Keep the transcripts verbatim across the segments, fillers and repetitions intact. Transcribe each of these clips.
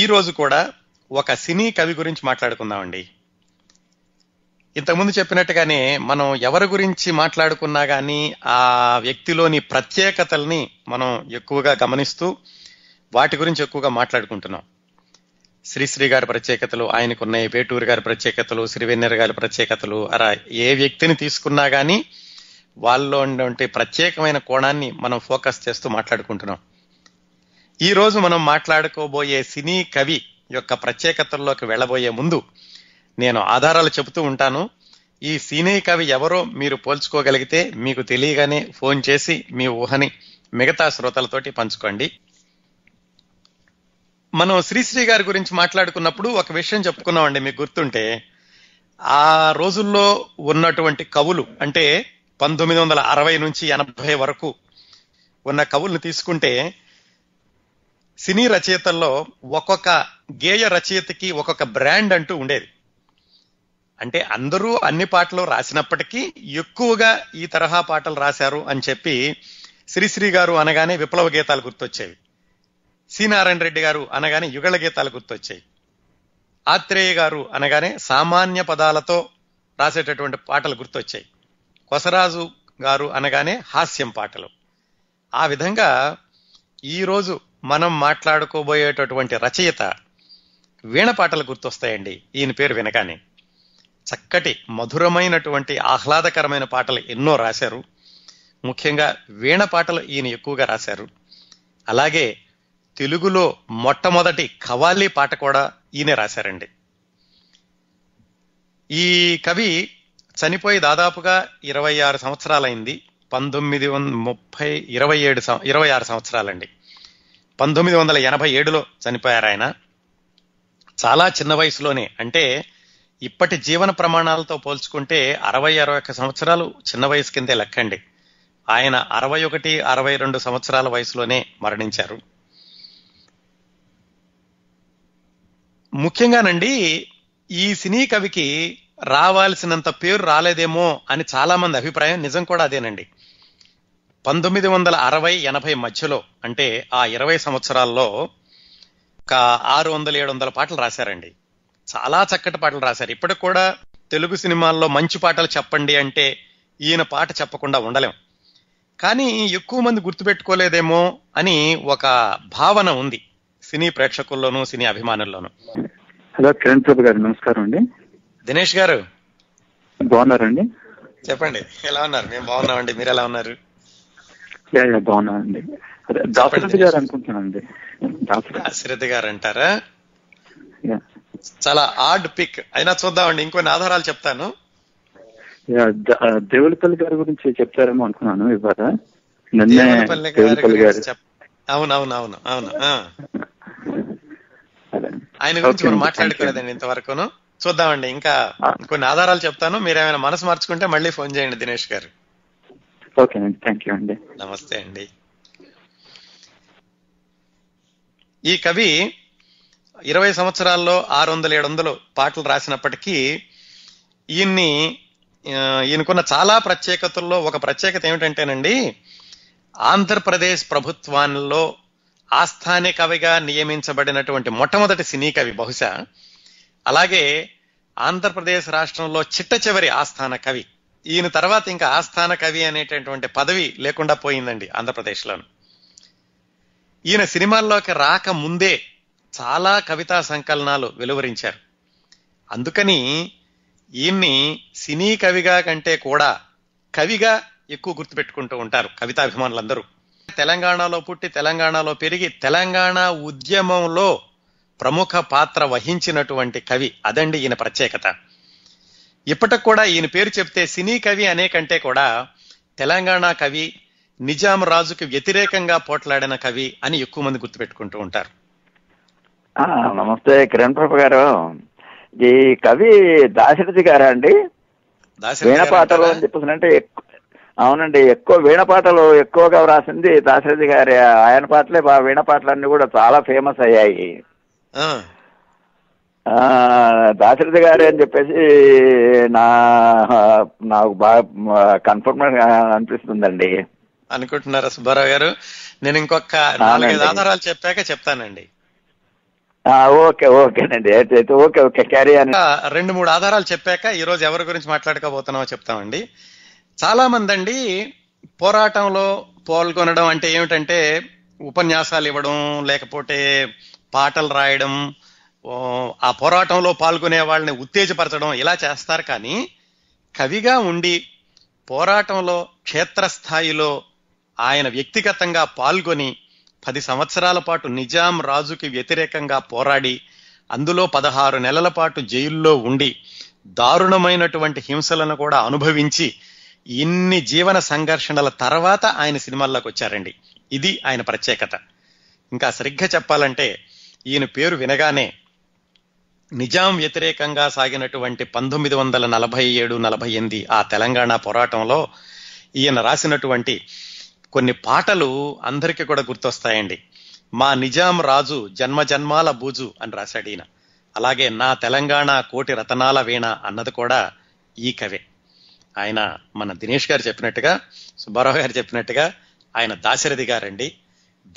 ఈరోజు కూడా ఒక సినీ కవి గురించి మాట్లాడుకుందామండి. ఇంతకుముందు చెప్పినట్టుగానే మనం ఎవరి గురించి మాట్లాడుకున్నా కానీ ఆ వ్యక్తిలోని ప్రత్యేకతల్ని మనం ఎక్కువగా గమనిస్తూ వాటి గురించి ఎక్కువగా మాట్లాడుకుంటున్నాం. శ్రీశ్రీ గారి ప్రత్యేకతలు ఆయనకున్నాయి, వేటూరు గారి ప్రత్యేకతలు, శ్రీవెన్నెర గారి ప్రత్యేకతలు, అలా ఏ వ్యక్తిని తీసుకున్నా కానీ వాళ్ళలో ఉండే ప్రత్యేకమైన కోణాన్ని మనం ఫోకస్ చేస్తూ మాట్లాడుకుంటున్నాం. ఈరోజు మనం మాట్లాడుకోబోయే సినీ కవి యొక్క ప్రత్యేకతల్లోకి వెళ్ళబోయే ముందు నేను ఆధారాలు చెబుతూ ఉంటాను. ఈ సినీ కవి ఎవరో మీరు పోల్చుకోగలిగితే మీకు తెలియగానే ఫోన్ చేసి మీ ఊహని మిగతా శ్రోతలతోటి పంచుకోండి. మనం శ్రీశ్రీ గారి గురించి మాట్లాడుకున్నప్పుడు ఒక విషయం చెప్పుకున్నామండి, మీకు గుర్తుంటే. ఆ రోజుల్లో ఉన్నటువంటి కవులు అంటే పంతొమ్మిది వందల అరవై నుంచి ఎనభై వరకు ఉన్న కవులను తీసుకుంటే సినీ రచయితల్లో ఒక్కొక్క గేయ రచయితకి ఒక్కొక్క బ్రాండ్ అంటూ ఉండేది. అంటే అందరూ అన్ని పాటలు రాసినప్పటికీ ఎక్కువగా ఈ తరహా పాటలు రాశారు అని చెప్పి శ్రీశ్రీ గారు అనగానే విప్లవ గీతాలు గుర్తొచ్చేవి, సి. నారాయణ రెడ్డి గారు అనగానే యుగళ గీతాలు గుర్తొచ్చాయి, ఆత్రేయ గారు అనగానే సామాన్య పదాలతో రాసేటటువంటి పాటలు గుర్తొచ్చాయి, కొసరాజు గారు అనగానే హాస్యం పాటలు. ఆ విధంగా ఈరోజు మనం మాట్లాడుకోబోయేటటువంటి రచయిత వీణ పాటలు గుర్తొస్తాయండి. ఈయన పేరు వినగానే చక్కటి మధురమైనటువంటి ఆహ్లాదకరమైన పాటలు ఎన్నో రాశారు. ముఖ్యంగా వీణ పాటలు ఈయన ఎక్కువగా రాశారు. అలాగే తెలుగులో మొట్టమొదటి ఖవాలీ పాట కూడా ఈయనే రాశారండి. ఈ కవి చనిపోయి దాదాపుగా ఇరవై ఆరు సంవత్సరాలైంది. పంతొమ్మిది వంద ముప్పై ఇరవై ఏడు ఇరవై ఆరు సంవత్సరాలండి. పంతొమ్మిది వందల ఎనభై ఏడులో చనిపోయారు ఆయన, చాలా చిన్న వయసులోనే. అంటే ఇప్పటి జీవన ప్రమాణాలతో పోల్చుకుంటే అరవై అరవై ఒక్క సంవత్సరాలు చిన్న వయసు కిందే లెక్కండి. ఆయన అరవై ఒకటి అరవై రెండు సంవత్సరాల వయసులోనే మరణించారు. ముఖ్యంగానండి ఈ సినీ కవికి రావాల్సినంత పేరు రాలేదేమో అని చాలా మంది అభిప్రాయం, నిజం కూడా అదేనండి. పంతొమ్మిది వందల అరవై ఎనభై మధ్యలో అంటే ఆ ఇరవై సంవత్సరాల్లో ఒక ఆరు వందల ఏడు వందల పాటలు రాశారండి. చాలా చక్కటి పాటలు రాశారు. ఇప్పటికి కూడా తెలుగు సినిమాల్లో మంచి పాటలు చెప్పండి అంటే ఈయన పాట చెప్పకుండా ఉండలేం. కానీ ఎక్కువ మంది గుర్తుపెట్టుకోలేదేమో అని ఒక భావన ఉంది సినీ ప్రేక్షకుల్లోనూ సినీ అభిమానుల్లోనూ. హలో కిరణ్ ప్రభ గారు నమస్కారం అండి. దినేష్ గారు బాగున్నారండి? చెప్పండి ఎలా ఉన్నారు? మేము బాగున్నామండి, మీరు ఎలా ఉన్నారు? బాగున్నానండి. దాశరథి గారు అనుకుంటున్నానండి. దాశరథి గారు అంటారా? చాలా ఆర్డ్ పిక్ అయినా చూద్దామండి, ఇంకొన్ని ఆధారాలు చెప్తాను. దేవులపల్లి గారి గురించి చెప్తారేమో అనుకున్నాను ఇవాళ. అవునవునవును అవును, ఆయన గురించి మనం మాట్లాడుకోలేదండి ఇంతవరకును. చూద్దామండి, ఇంకా కొన్ని ఆధారాలు చెప్తాను. మీరేమైనా మనసు మార్చుకుంటే మళ్ళీ ఫోన్ చేయండి దినేష్ గారు. ఓకే అండి, థ్యాంక్ యూ అండి. నమస్తే అండి. ఈ కవి ఇరవై సంవత్సరాల్లో ఆరు వందల ఏడు వందలు పాటలు రాసినప్పటికీ ఈయన్ని ఈయనకున్న చాలా ప్రత్యేకతల్లో ఒక ప్రత్యేకత ఏమిటంటేనండి, ఆంధ్రప్రదేశ్ ప్రభుత్వంలో ఆస్థాన కవిగా నియమించబడినటువంటి మొట్టమొదటి సినీ కవి బహుశా. అలాగే ఆంధ్రప్రదేశ్ రాష్ట్రంలో చిట్ట చివరి ఆస్థాన కవి. ఈయన తర్వాత ఇంకా ఆస్థాన కవి అనేటటువంటి పదవి లేకుండా పోయిందండి ఆంధ్రప్రదేశ్లోను. ఈయన సినిమాల్లోకి రాక ముందే చాలా కవితా సంకలనాలు వెలువరించారు. అందుకని ఈయన్ని సినీ కవిగా కంటే కూడా కవిగా ఎక్కువ గుర్తుపెట్టుకుంటూ ఉంటారు కవితాభిమానులందరూ. తెలంగాణలో పుట్టి తెలంగాణలో పెరిగి తెలంగాణ ఉద్యమంలో ప్రముఖ పాత్ర వహించినటువంటి కవి. అదండి ఈయన ప్రత్యేకత. ఇప్పటికి కూడా ఈయన పేరు చెప్తే సినీ కవి అనే కంటే కూడా తెలంగాణ కవి, నిజాం రాజుకి వ్యతిరేకంగా పోట్లాడిన కవి అని ఎక్కువ మంది గుర్తుపెట్టుకుంటూ ఉంటారు. నమస్తే కిరణ్ ప్రభ గారు. ఈ కవి దాశరథి గారా అండి? వీణ పాటలు అని చెప్పేసి అంటే అవునండి, ఎక్కువ వీణ పాటలు ఎక్కువగా రాసింది దాశరథి గారి. ఆయన పాటలే వీణ పాటలన్నీ కూడా చాలా ఫేమస్ అయ్యాయి. దాశరథి గారు అని చెప్పేసి నా నాకు బాగా కన్ఫర్మ్ అనిపిస్తుందండి. అనుకుంటున్నారా సుబ్బారావు గారు? నేను ఇంకొక నాలుగైదు ఆధారాలు చెప్పాక చెప్తానండి. ఓకే ఓకేనండి అయితే ఓకే ఓకే క్యారీ అని రెండు మూడు ఆధారాలు చెప్పాక ఈరోజు ఎవరి గురించి మాట్లాడకపోతున్నామో చెప్తామండి. చాలా మంది అండి పోరాటంలో పాల్గొనడం అంటే ఏమిటంటే ఉపన్యాసాలు ఇవ్వడం, లేకపోతే పాటలు రాయడం, ఆ పోరాటంలో పాల్గొనే వాళ్ళని ఉత్తేజపరచడం ఇలా చేస్తారు. కానీ కవిగా ఉండి పోరాటంలో క్షేత్రస్థాయిలో ఆయన వ్యక్తిగతంగా పాల్గొని పది సంవత్సరాల పాటు నిజాం రాజుకి వ్యతిరేకంగా పోరాడి అందులో పదహారు నెలల పాటు జైల్లో ఉండి దారుణమైనటువంటి హింసలను కూడా అనుభవించి ఇన్ని జీవన సంఘర్షణల తర్వాత ఆయన సినిమాల్లోకి వచ్చారండి. ఇది ఆయన ప్రత్యేకత. ఇంకా సరిగ్గా చెప్పాలంటే ఈయన పేరు వినగానే నిజాం వ్యతిరేకంగా సాగినటువంటి పంతొమ్మిది వందల నలభై ఏడు నలభై ఎనిమిది ఆ తెలంగాణ పోరాటంలో ఈయన రాసినటువంటి కొన్ని పాటలు అందరికీ కూడా గుర్తొస్తాయండి. మా నిజాం రాజు జన్మ జన్మాల బూజు అని రాశాడు ఈయన. అలాగే నా తెలంగాణ కోటి రతనాల వీణ అన్నది కూడా ఈ కవే. ఆయన మన దినేష్ గారు చెప్పినట్టుగా, సుబ్బారావు గారు చెప్పినట్టుగా ఆయన దాశరథి గారండి,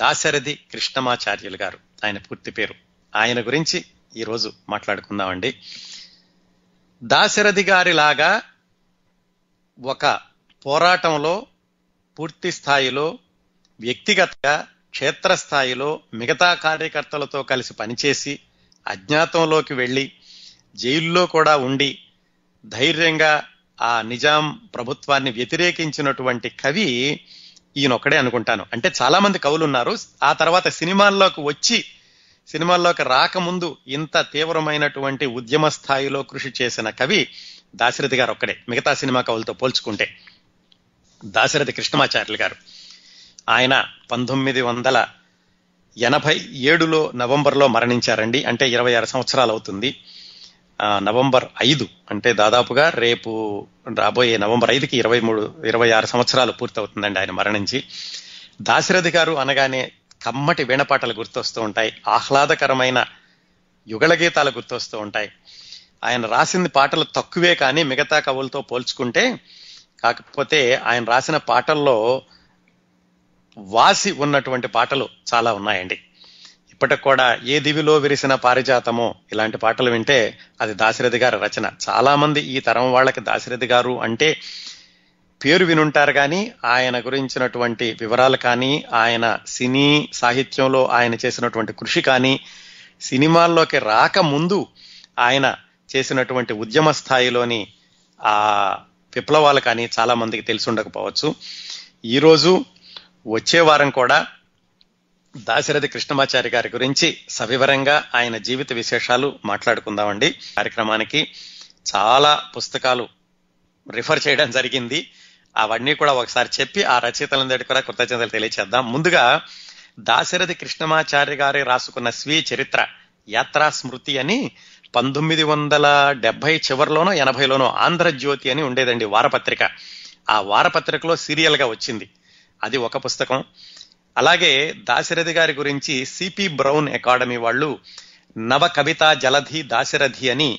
దాశరథి కృష్ణమాచార్యులు గారు ఆయన పూర్తి పేరు. ఆయన గురించి ఈరోజు మాట్లాడుకుందామండి. దాశరథి గారిలాగా ఒక పోరాటంలో పూర్తి స్థాయిలో వ్యక్తిగతంగా క్షేత్రస్థాయిలో మిగతా కార్యకర్తలతో కలిసి పనిచేసి అజ్ఞాతంలోకి వెళ్ళి జైల్లో కూడా ఉండి ధైర్యంగా ఆ నిజాం ప్రభుత్వాన్ని వ్యతిరేకించినటువంటి కవి ఈయనొక్కడే అనుకుంటాను. అంటే చాలా మంది కవులు ఉన్నారు ఆ తర్వాత సినిమాల్లోకి వచ్చి, సినిమాల్లోకి రాకముందు ఇంత తీవ్రమైనటువంటి ఉద్యమ స్థాయిలో కృషి చేసిన కవి దాశరథి గారు ఒక్కడే మిగతా సినిమా కవులతో పోల్చుకుంటే. దాశరథి కృష్ణమాచార్యులు గారు ఆయన పంతొమ్మిది వందల ఎనభై ఏడులో నవంబర్లో మరణించారండి. అంటే ఇరవై ఆరు సంవత్సరాలు అవుతుంది. నవంబర్ ఐదు అంటే దాదాపుగా రేపు రాబోయే నవంబర్ ఐదుకి ఇరవై మూడు ఇరవై ఆరు సంవత్సరాలు పూర్తవుతుందండి ఆయన మరణించి. దాశరథి గారు అనగానే కమ్మటి వీణపాటలు గుర్తొస్తూ ఉంటాయి, ఆహ్లాదకరమైన యుగళ గీతాలు గుర్తొస్తూ ఉంటాయి. ఆయన రాసింది పాటలు తక్కువే కానీ మిగతా కవులతో పోల్చుకుంటే, కాకపోతే ఆయన రాసిన పాటల్లో వాసి ఉన్నటువంటి పాటలు చాలా ఉన్నాయండి. ఇప్పటికి కూడా ఏ దివిలో విరిసిన పారిజాతమో ఇలాంటి పాటలు వింటే అది దాశరథి గారి రచన. చాలా మంది ఈ తరం వాళ్ళకి దాశరథి గారు అంటే పేరు వినుంటారు కానీ ఆయన గురించినటువంటి వివరాలు కానీ, ఆయన సినీ సాహిత్యంలో ఆయన చేసినటువంటి కృషి కానీ, సినిమాల్లోకి రాకముందు ఆయన చేసినటువంటి ఉద్యమ స్థాయిలోని ఆ విప్లవాలు కానీ చాలా మందికి తెలిసి ఉండకపోవచ్చు. ఈరోజు వచ్చే వారం కూడా దాశరథి కృష్ణమాచార్య గారి గురించి సవివరంగా ఆయన జీవిత విశేషాలు మాట్లాడుకుందామండి. కార్యక్రమానికి చాలా పుస్తకాలు రిఫర్ చేయడం జరిగింది. అవన్నీ కూడా ఒకసారి చెప్పి ఆ రచయితలందరికీ కూడా కృతజ్ఞతలు తెలియచేద్దాం. ముందుగా దాశరథి కృష్ణమాచార్య గారి రాసుకున్న స్వీయ చరిత్ర యాత్రా స్మృతి అని పంతొమ్మిది వందల డెబ్బై చివరిలోనో ఎనభైలోనో ఆంధ్రజ్యోతి అని ఉండేదండి వారపత్రిక. ఆ వారపత్రికలో సీరియల్గా వచ్చింది, అది ఒక పుస్తకం. అలాగే దాశరథి గారి గురించి సిపి బ్రౌన్ అకాడమీ వాళ్ళు నవ కవిత జలధి దాశరథి అని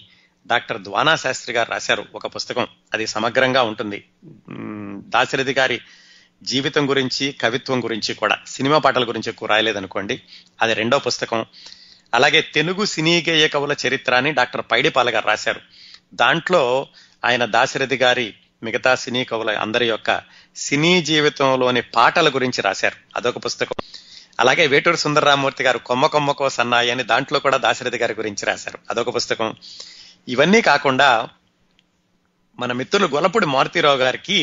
డాక్టర్ ద్వానా శాస్త్రి గారు రాశారు ఒక పుస్తకం, అది సమగ్రంగా ఉంటుంది దాశరథి గారి జీవితం గురించి, కవిత్వం గురించి కూడా. సినిమా పాటల గురించి ఎక్కువ రాయలేదనుకోండి, అది రెండో పుస్తకం. అలాగే తెలుగు సినీ గేయ కవుల చరిత్ర అని డాక్టర్ పైడిపాల గారు రాశారు, దాంట్లో ఆయన దాశరథి గారి మిగతా సినీ కవుల అందరి యొక్క సినీ జీవితంలోని పాటల గురించి రాశారు, అదొక పుస్తకం. అలాగే వేటూరు సుందర్రామూర్తి గారు కొమ్మ కొమ్మకో సన్నాయి అని దాంట్లో కూడా దాశరథి గారి గురించి రాశారు, అదొక పుస్తకం. ఇవన్నీ కాకుండా మన మిత్రులు గొల్లపూడి మారుతీరావు గారికి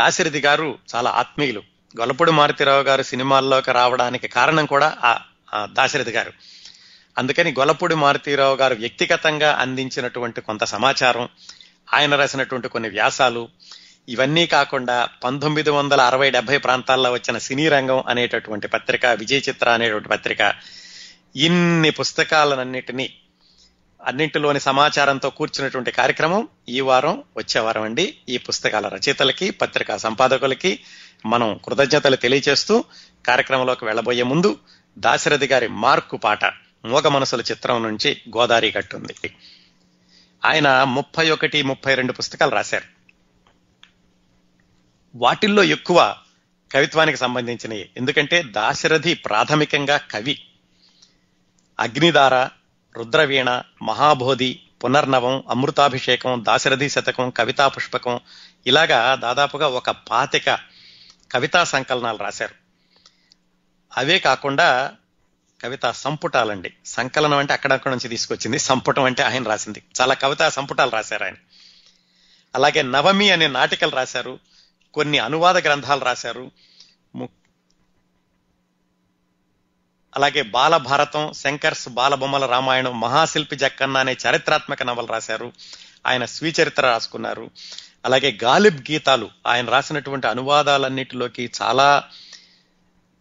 దాశరథి గారు చాలా ఆత్మీయులు. గొల్లపూడి మారుతీరావు గారు సినిమాల్లోకి రావడానికి కారణం కూడా ఆ దాశరథి గారు. అందుకని గొల్లపూడి మారుతీరావు గారు వ్యక్తిగతంగా అందించినటువంటి కొంత సమాచారం, ఆయన రాసినటువంటి కొన్ని వ్యాసాలు, ఇవన్నీ కాకుండా పంతొమ్మిది వందల అరవై డెబ్బై ప్రాంతాల్లో వచ్చిన సినీ రంగం అనేటటువంటి పత్రిక, విజయ చిత్ర అనేటువంటి పత్రిక, ఇన్ని పుస్తకాలన్నిటినీ అన్నింటిలోని సమాచారంతో కూర్చున్నటువంటి కార్యక్రమం ఈ వారం వచ్చే వారం అండి. ఈ పుస్తకాల రచయితలకి, పత్రికా సంపాదకులకి మనం కృతజ్ఞతలు తెలియచేస్తూ కార్యక్రమంలోకి వెళ్ళబోయే ముందు దాశరథి గారి మార్కు పాట మోగ మనసుల చిత్రం నుంచి గోదావరి గట్టుంది. ఆయన ముప్పై ఒకటి ముప్పై రెండు పుస్తకాలు రాశారు, వాటిల్లో ఎక్కువ కవిత్వానికి సంబంధించినవి. ఎందుకంటే దాశరథి ప్రాథమికంగా కవి, అగ్నిధార, రుద్రవీణ, మహాబోధి, పునర్నవం, అమృతాభిషేకం, దాశరథి శతకం, కవితా పుష్పకం, ఇలాగా దాదాపుగా ఒక పాతిక కవితా సంకలనాలు రాశారు. అవే కాకుండా కవితా సంపుటాలండి. సంకలనం అంటే అక్కడక్కడ నుంచి తీసుకొచ్చింది, సంపుటం అంటే ఆయన రాసింది. చాలా కవితా సంపుటాలు రాశారు ఆయన. అలాగే నవమి అనే నాటికలు రాశారు, కొన్ని అనువాద గ్రంథాలు రాశారు. అలాగే బాలభారతం, శంకర్స్ బాలబొమ్మల రామాయణం, మహాశిల్పి జక్కన్న అనే చరిత్రాత్మక నవలు రాశారు. ఆయన స్వీచరిత్ర రాసుకున్నారు. అలాగే గాలిబ్ గీతాలు, ఆయన రాసినటువంటి అనువాదాలన్నిటిలోకి చాలా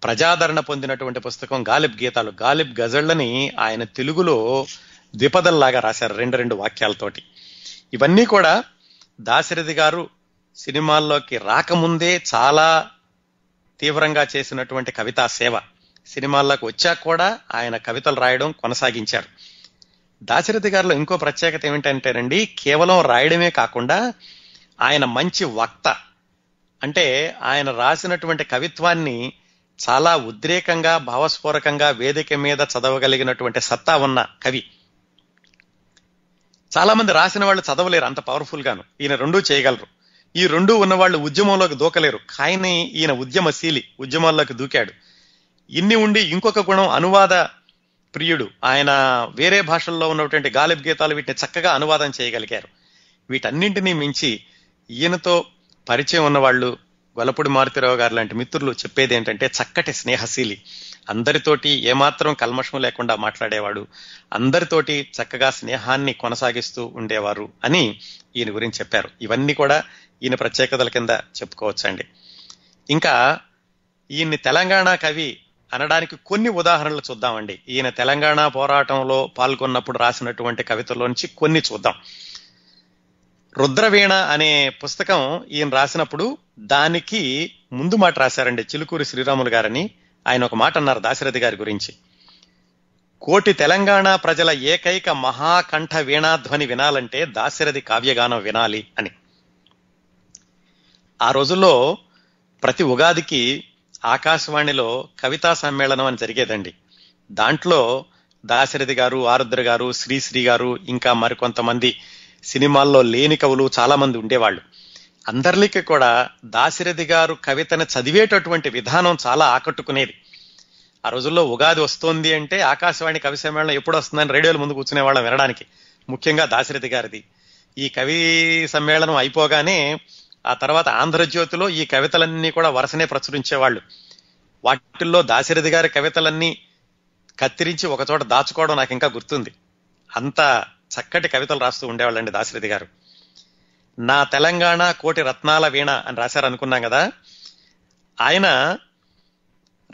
ప్రజాదరణ పొందినటువంటి పుస్తకం గాలిబ్ గీతాలు. గాలిబ్ గజళ్ళని ఆయన తెలుగులో ద్విపదల్లాగా రాశారు, రెండు రెండు వాక్యాలతోటి. ఇవన్నీ కూడా దాశరథి గారు సినిమాల్లోకి రాకముందే చాలా తీవ్రంగా చేసినటువంటి కవితా సేవ. సినిమాల్లోకి వచ్చాక కూడా ఆయన కవితలు రాయడం కొనసాగించారు. దాశరథి గారిలో ఇంకో ప్రత్యేకత ఏమిటంటేనండి, కేవలం రాయడమే కాకుండా ఆయన మంచి వక్త. అంటే ఆయన రాసినటువంటి కవిత్వాన్ని చాలా ఉద్రేకంగా, భావస్ఫోరకంగా వేదిక మీద చదవగలిగినటువంటి సత్తా ఉన్న కవి. చాలా మంది రాసిన వాళ్ళు చదవలేరు అంత పవర్ఫుల్ గాను. ఈయన రెండూ చేయగలరు. ఈ రెండూ ఉన్నవాళ్ళు ఉద్యమంలోకి దూకలేరు, కానీ ఈయన ఉద్యమశీలి, ఉద్యమాల్లోకి దూకాడు. ఇన్ని ఉండి ఇంకొక గుణం అనువాద ప్రియుడు. ఆయన వేరే భాషల్లో ఉన్నటువంటి గాలిబ్ గీతాలు వీటిని చక్కగా అనువాదం చేయగలిగారు. వీటన్నింటినీ మించి ఈయనతో పరిచయం ఉన్నవాళ్ళు, గొల్లపూడి మారుతీరావు గారు లాంటి మిత్రులు చెప్పేది ఏంటంటే, చక్కటి స్నేహశీలి, అందరితోటి ఏమాత్రం కల్మషం లేకుండా మాట్లాడేవాడు, అందరితోటి చక్కగా స్నేహాన్ని కొనసాగిస్తూ ఉండేవారు అని ఈయన గురించి చెప్పారు. ఇవన్నీ కూడా ఈయన ప్రత్యేకతల కింద చెప్పుకోవచ్చండి. ఇంకా ఈయన్ని తెలంగాణ కవి అనడానికి కొన్ని ఉదాహరణలు చూద్దామండి. ఈయన తెలంగాణ పోరాటంలో పాల్గొన్నప్పుడు రాసినటువంటి కవితల్లోంచి కొన్ని చూద్దాం. రుద్రవీణ అనే పుస్తకం ఈయన రాసినప్పుడు దానికి ముందు మాట రాశారండి చిలుకూరి శ్రీరాములు గారని. ఆయన ఒక మాట అన్నారు దాశరథి గారి గురించి: కోటి తెలంగాణ ప్రజల ఏకైక మహాకంఠ వీణాధ్వని వినాలంటే దాశరథి కావ్యగానం వినాలి అని. ఆ రోజుల్లో ప్రతి ఉగాదికి ఆకాశవాణిలో కవితా సమ్మేళనం అని జరిగేదండి. దాంట్లో దాశరథి గారు, ఆరుద్ర గారు, శ్రీశ్రీ గారు, ఇంకా మరికొంతమంది సినిమాల్లో లేని కవులు చాలా మంది ఉండేవాళ్ళు. అందరికీ కూడా దాశరథి గారు కవితను చదివేటటువంటి విధానం చాలా ఆకట్టుకునేది. ఆ రోజుల్లో ఉగాది వస్తోంది అంటే ఆకాశవాణి కవి సమ్మేళనం ఎప్పుడు వస్తుందని రేడియోల ముందు కూర్చునే వాళ్ళం వినడానికి, ముఖ్యంగా దాశరథి గారిది. ఈ కవి సమ్మేళనం అయిపోగానే ఆ తర్వాత ఆంధ్రజ్యోతిలో ఈ కవితలన్నీ కూడా వరుసనే ప్రచురించేవాళ్ళు. వాటిల్లో దాశరథి గారి కవితలన్నీ కత్తిరించి ఒకచోట దాచుకోవడం నాకు ఇంకా గుర్తుంది. అంత చక్కటి కవితలు రాస్తూ ఉండేవాళ్ళండి దాశరథి గారు. నా తెలంగాణ కోటి రత్నాల వీణ అని రాశారు అనుకున్నాం కదా. ఆయన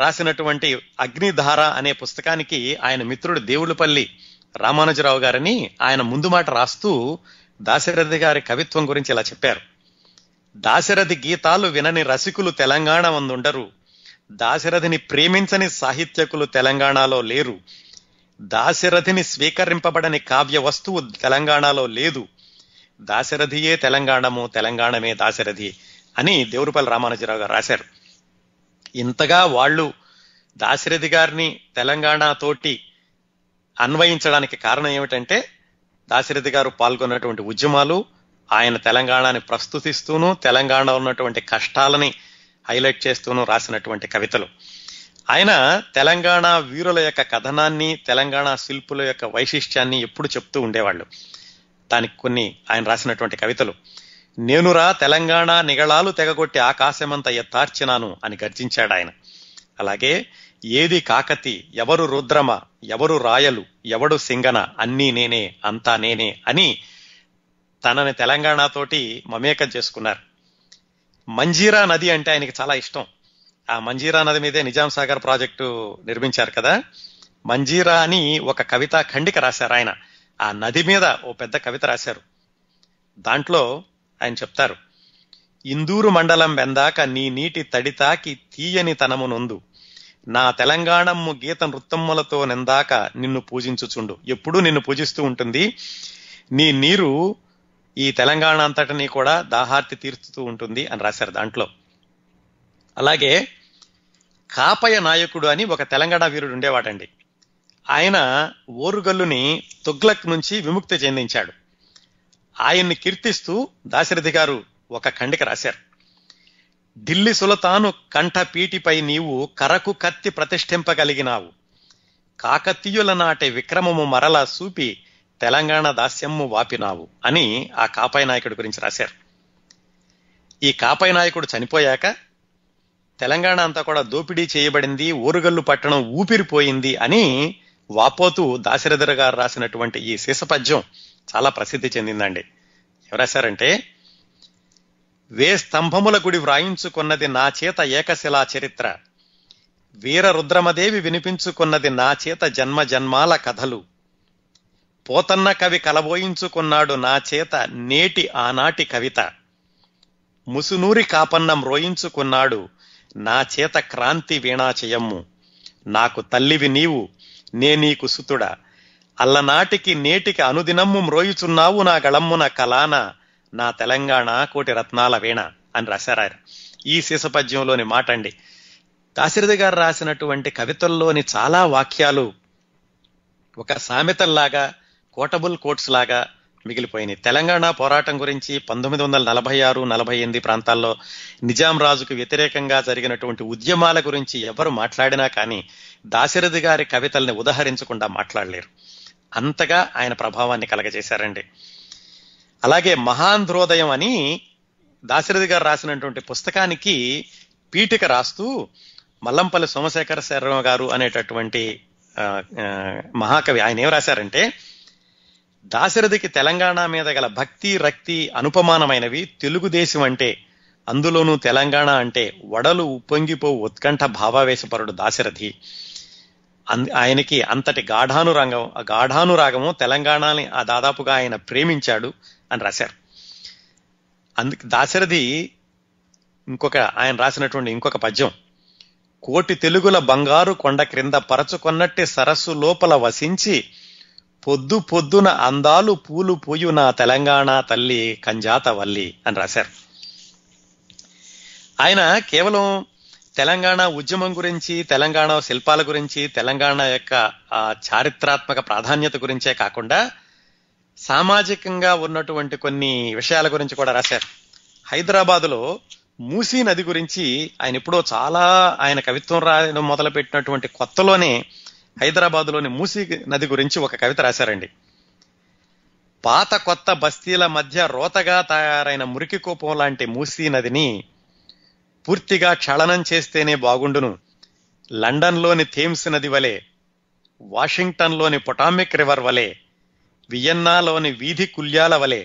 రాసినటువంటి అగ్నిధార అనే పుస్తకానికి ఆయన మిత్రుడు దేవుళ్ళపల్లి రామానుజరావు గారని ఆయన ముందు మాట రాస్తూ దాశరథి గారి కవిత్వం గురించి ఇలా చెప్పారు: దాశరథి గీతాలు వినని రసికులు తెలంగాణ వందుండరు, దాశరథిని ప్రేమించని సాహిత్యకులు తెలంగాణలో లేరు, దాశరథిని స్వీకరింపబడని కావ్య వస్తువు తెలంగాణలో లేదు, దాశరథియే తెలంగాణము, తెలంగాణమే దాశరథి అని దేవురపల్లి రామానుజరావు గారు రాశారు. ఇంతగా వాళ్ళు దాశరథి గారిని తెలంగాణ తోటి అన్వయించడానికి కారణం ఏమిటంటే, దాశరథి గారు పాల్గొన్నటువంటి ఉద్యమాలు, ఆయన తెలంగాణని ప్రస్తుతిస్తూను తెలంగాణలో ఉన్నటువంటి కష్టాలని హైలైట్ చేస్తూను రాసినటువంటి కవితలు. ఆయన తెలంగాణ వీరుల యొక్క కథనాన్ని, తెలంగాణ శిల్పుల యొక్క వైశిష్ట్యాన్ని ఎప్పుడు చెప్తూ ఉండేవాళ్ళు. దానికి కొన్ని ఆయన రాసినటువంటి కవితలు: నేనురా తెలంగాణ నిగళాలు తెగగొట్టి ఆకాశమంత ఎత్తార్చినాను అని గర్జించాడు ఆయన. అలాగే ఏది కాకతి, ఎవరు రుద్రమ, ఎవరు రాయలు, ఎవడు సింగన, అన్నీ నేనే, అంతా నేనే అని తనని తెలంగాణతోటి మమేకం చేసుకున్నారు. మంజీరా నది అంటే ఆయనకి చాలా ఇష్టం. ఆ మంజీరా నది మీదే నిజాం సాగర్ ప్రాజెక్టు నిర్మించారు కదా, మంజీరా అని ఒక కవితా ఖండిక రాశారు ఆయన. ఆ నది మీద ఓ పెద్ద కవిత రాశారు. దాంట్లో ఆయన చెప్తారు: ఇందూరు మండలం వెందాక నీ నీటి తడితాకి తీయని తనమునుందు, నా తెలంగాణమ్ము గీత నృత్తములతో నిందాక నిన్ను పూజించుచుండు. ఎప్పుడూ నిన్ను పూజిస్తూ ఉంటుంది, నీ నీరు ఈ తెలంగాణ అంతటినీ కూడా దాహార్తి తీర్చుతూ ఉంటుంది అని రాశారు దాంట్లో. అలాగే కాపయ నాయకుడు అని ఒక తెలంగాణ వీరుడు ఉండేవాడండి. ఆయన ఓరుగల్లుని తుగ్లక్ నుంచి విముక్తి చెందించాడు. ఆయన్ని కీర్తిస్తూ దాశరథి గారు ఒక ఖండిక రాశారు. ఢిల్లీ సులతాను కంఠ పీటిపై నీవు కరకు కత్తి ప్రతిష్ఠింపగలిగినావు, కాకతీయుల నాటి విక్రమము మరలా చూపి తెలంగాణ దాస్యము వాపినావు అని ఆ కాపాయి నాయకుడి గురించి రాశారు. ఈ కాపాయి నాయకుడు చనిపోయాక తెలంగాణ అంతా కూడా దోపిడీ చేయబడింది, ఓరుగల్లు పట్టణం ఊపిరిపోయింది అని వాపోతూ దాశరథి గారు రాసినటువంటి ఈ శీసపద్యం చాలా ప్రసిద్ధి చెందిందండి. ఎవరాశారంటే, వే స్తంభముల గుడి వ్రాయించుకున్నది నా చేత ఏకశిలా చరిత్ర, వీర రుద్రమదేవి వినిపించుకున్నది నా చేత జన్మ జన్మాల కథలు, పోతన్న కవి కలబోయించుకున్నాడు నా చేత నేటి ఆనాటి కవిత, ముసునూరి కాపన్నం రోయించుకున్నాడు నా చేత క్రాంతి వీణాచయమ్ము, నాకు తల్లివి నీవు నే నీకు సుతుడా, అల్లనాటికి నేటికి అనుదినమ్ము మ్రోయుచున్నావు నా గళమ్మున కలాన, నా తెలంగాణ కోటి రత్నాల వీణ అని రాశారు ఆయన. ఈ శీసపద్యంలోని మాట అండి. దాశరథి గారు రాసినటువంటి కవితల్లోని చాలా వాక్యాలు ఒక సామెతల్లాగా, కోటబుల్ కోట్స్ లాగా మిగిలిపోయినాయి. తెలంగాణ పోరాటం గురించి పంతొమ్మిది వందల నలభై ఆరు నలభై ఎనిమిది ప్రాంతాల్లో నిజాం రాజుకు వ్యతిరేకంగా జరిగినటువంటి ఉద్యమాల గురించి ఎవరు మాట్లాడినా కానీ దాశరథి గారి కవితల్ని ఉదహరించకుండా మాట్లాడలేరు. అంతగా ఆయన ప్రభావాన్ని కలగజేశారండి. అలాగే మహాంధ్రోదయం అని దాశరథి గారు రాసినటువంటి పుస్తకానికి పీఠిక రాస్తూ మల్లంపల్లి సోమశేఖర శర్మ గారు అనేటటువంటి మహాకవి ఆయన ఏం రాశారంటే, దాశరథికి తెలంగాణ మీద గల భక్తి రక్తి అనుపమానమైనవి. తెలుగుదేశం అంటే, అందులోనూ తెలంగాణ అంటే వడలు ఉప్పొంగిపో ఉత్కంఠ భావావేశపరుడు దాశరథి. ఆయనకి అంతటి గాఢానురాగం గాఢానురాగము తెలంగాణని ఆ దాదాపుగా ఆయన ప్రేమించాడు అని రాశారు. అందుకు దాశరథి ఇంకొక ఆయన రాసినటువంటి ఇంకొక పద్యం, కోటి తెలుగుల బంగారు కొండ క్రింద పరచుకొన్నట్టే సరస్సు లోపల వసించి పొద్దు పొద్దున అందాలు పూలు పూయు నా తెలంగాణ తల్లి కంజాత వల్లి అని రాశారు. ఆయన కేవలం తెలంగాణ ఉద్యమం గురించి, తెలంగాణ శిల్పాల గురించి, తెలంగాణ యొక్క చారిత్రాత్మక ప్రాధాన్యత గురించే కాకుండా సామాజికంగా ఉన్నటువంటి కొన్ని విషయాల గురించి కూడా రాశారు. హైదరాబాదులో మూసీ నది గురించి ఆయన ఎప్పుడో చాలా ఆయన కవిత్వం రాయడం మొదలుపెట్టినటువంటి కొత్తలోనే హైదరాబాదులోని మూసీ నది గురించి ఒక కవిత రాశారండి. పాత కొత్త బస్తీల మధ్య రోతగా తయారైన మురికి కోపం లాంటి మూసీ నదిని పూర్తిగా క్షళనం చేస్తేనే బాగుండును, లండన్లోని థేమ్స్ నది వలె, వాషింగ్టన్లోని పొటామిక్ రివర్ వలె, వియన్నాలోని వీధి కుల్యాల వలె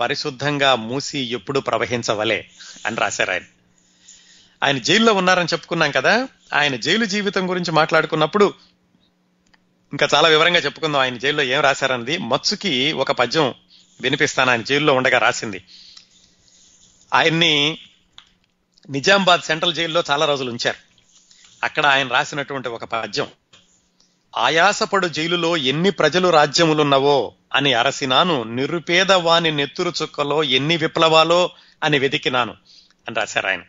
పరిశుద్ధంగా మూసి ఎప్పుడు ప్రవహించవలే అని రాశారు. ఆయన ఆయన జైల్లో ఉన్నారని చెప్పుకున్నాం కదా, ఆయన జైలు జీవితం గురించి మాట్లాడుకున్నప్పుడు ఇంకా చాలా వివరంగా చెప్పుకుందాం. ఆయన జైల్లో ఏం రాశారన్నది మత్సుకి ఒక పద్యం వినిపిస్తాను, ఆయన జైల్లో ఉండగా రాసింది. ఆయన్ని నిజామాబాద్ సెంట్రల్ జైల్లో చాలా రోజులు ఉంచారు. అక్కడ ఆయన రాసినటువంటి ఒక పద్యం, ఆయాసపడు జైలులో ఎన్ని ప్రజలు రాజ్యములున్నవో అని అరసినాను, నిరుపేద వాని నెత్తురు చుక్కలో ఎన్ని విప్లవాలో అని వెతికినాను అని రాశారు ఆయన.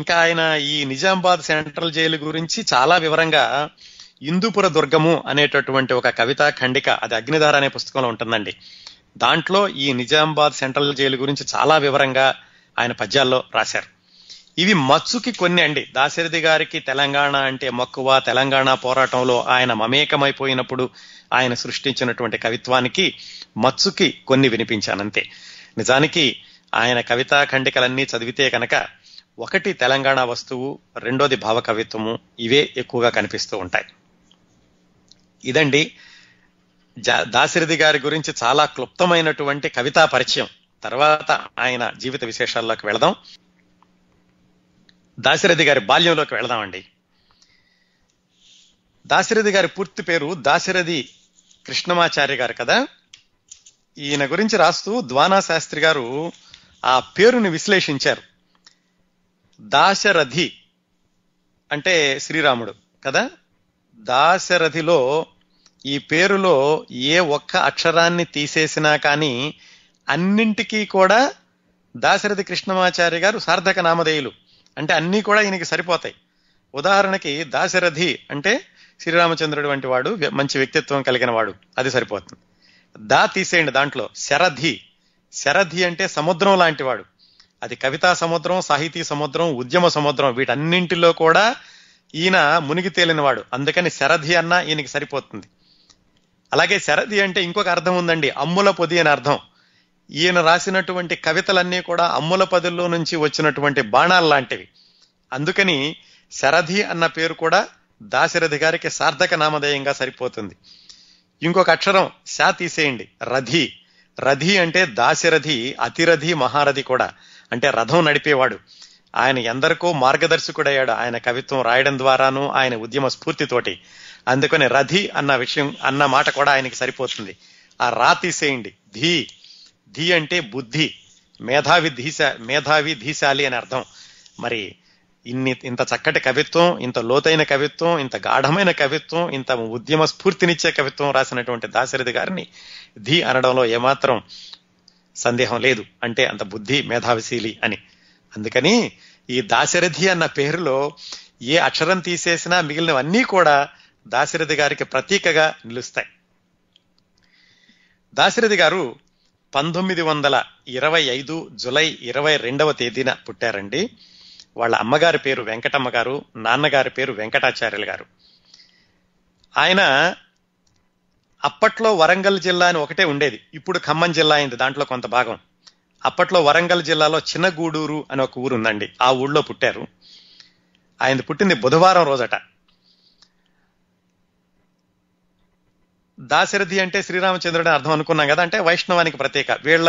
ఇంకా ఆయన ఈ నిజామాబాద్ సెంట్రల్ జైలు గురించి చాలా వివరంగా ఇందుపుర దుర్గము అనేటటువంటి ఒక కవిత ఖండిక, అది అగ్నిధార అనే పుస్తకంలో ఉంటుందండి. దాంట్లో ఈ నిజామాబాద్ సెంట్రల్ జైలు గురించి చాలా వివరంగా ఆయన పద్యాల్లో రాశారు. ఇవి మత్సుకి కొన్ని అండి. దాశరథి గారికి తెలంగాణ అంటే మక్కువ, తెలంగాణ పోరాటంలో ఆయన మమేకమైపోయినప్పుడు ఆయన సృష్టించినటువంటి కవిత్వానికి మత్సుకి కొన్ని వినిపించానంతే. నిజానికి ఆయన కవితా ఖండికలన్నీ చదివితే కనుక ఒకటి తెలంగాణ వస్తువు, రెండోది భావ కవిత్వము, ఇవే ఎక్కువగా కనిపిస్తూ ఉంటాయి. ఇదండి దాశరథి గారి గురించి చాలా క్లుప్తమైనటువంటి కవితా పరిచయం. తర్వాత ఆయన జీవిత విశేషాల్లోకి వెళదాం. దాశరథి గారి బాల్యంలోకి వెళదామండి. దాశరథి గారి పూర్తి పేరు దాశరథి కృష్ణమాచార్య గారు కదా. ఈయన గురించి రాస్తూ ద్వానా శాస్త్రి గారు ఆ పేరుని విశ్లేషించారు. దాశరథి అంటే శ్రీరాముడు కదా, దాశరథిలో ఈ పేరులో ఏ ఒక్క అక్షరాన్ని తీసేసినా కానీ అన్నింటికీ కూడా దాశరథి కృష్ణమాచార్య గారు సార్థక నామధేయులు, అంటే అన్నీ కూడా ఈయనకి సరిపోతాయి. ఉదాహరణకి దాశరథి అంటే శ్రీరామచంద్రుడు వంటి వాడు, మంచి వ్యక్తిత్వం కలిగిన వాడు, అది సరిపోతుంది. దా తీసేయండి దాంట్లో. శరధి, శరధి అంటే సముద్రం లాంటి వాడు. అది కవితా సముద్రం, సాహితీ సముద్రం, ఉద్యమ సముద్రం, వీటన్నింటిలో కూడా ఈయన మునిగి తేలినవాడు. అందుకని శరధి అన్న ఈయనకి సరిపోతుంది. అలాగే శరధి అంటే ఇంకొక అర్థం ఉందండి, అమ్ముల పొది అని అర్థం. ఈయన రాసినటువంటి కవితలన్నీ కూడా అమ్ముల పొదిలో నుంచి వచ్చినటువంటి బాణాలు లాంటివి. అందుకని శరధి అన్న పేరు కూడా దాశరథి గారికి సార్థక నామధేయంగా సరిపోతుంది. ఇంకొక అక్షరం శా తీసేయండి, రథి. రథి అంటే దాశరథి, అతిరథి, మహారథి కూడా, అంటే రథం నడిపేవాడు. ఆయన ఎందరికో మార్గదర్శకుడయ్యాడు ఆయన కవిత్వం రాయడం ద్వారాను, ఆయన ఉద్యమ స్ఫూర్తితోటి. అందుకని రథి అన్న విషయం అన్న మాట కూడా ఆయనకి సరిపోతుంది. ఆ రా తీసేయండి. ధీ, ధీ అంటే బుద్ధి, మేధావి ధీశ, మేధావి ధీశాలి అని అర్థం. మరి ఇన్ని ఇంత చక్కటి కవిత్వం, ఇంత లోతైన కవిత్వం, ఇంత గాఢమైన కవిత్వం, ఇంత ఉద్యమ స్ఫూర్తినిచ్చే కవిత్వం రాసినటువంటి దాశరథి గారిని ధీ అనడంలో ఏమాత్రం సందేహం లేదు. అంటే అంత బుద్ధి మేధావిశీలి అని. అందుకని ఈ దాశరథి అన్న పేరులో ఏ అక్షరం తీసేసినా మిగిలినవన్నీ కూడా దాశరథి గారికి ప్రతీకగా నిలుస్తాయి. దాశరథి గారు పంతొమ్మిది వందల ఇరవై ఐదు జులై ఇరవై రెండవ తేదీన పుట్టారండి. వాళ్ళ అమ్మగారి పేరు వెంకటమ్మ గారు, నాన్నగారి పేరు వెంకటాచార్యులు గారు. ఆయన అప్పట్లో వరంగల్ జిల్లా అని ఒకటే ఉండేది, ఇప్పుడు ఖమ్మం జిల్లా అయింది దాంట్లో కొంత భాగం. అప్పట్లో వరంగల్ జిల్లాలో చిన్నగూడూరు అని ఒక ఊరు ఉందండి, ఆ ఊళ్ళో పుట్టారు. ఆయన పుట్టింది బుధవారం రోజట. దాశరథి అంటే శ్రీరామచంద్రుడు అర్థం అనుకున్నాం కదా, అంటే వైష్ణవానికి ప్రత్యేక. వీళ్ళ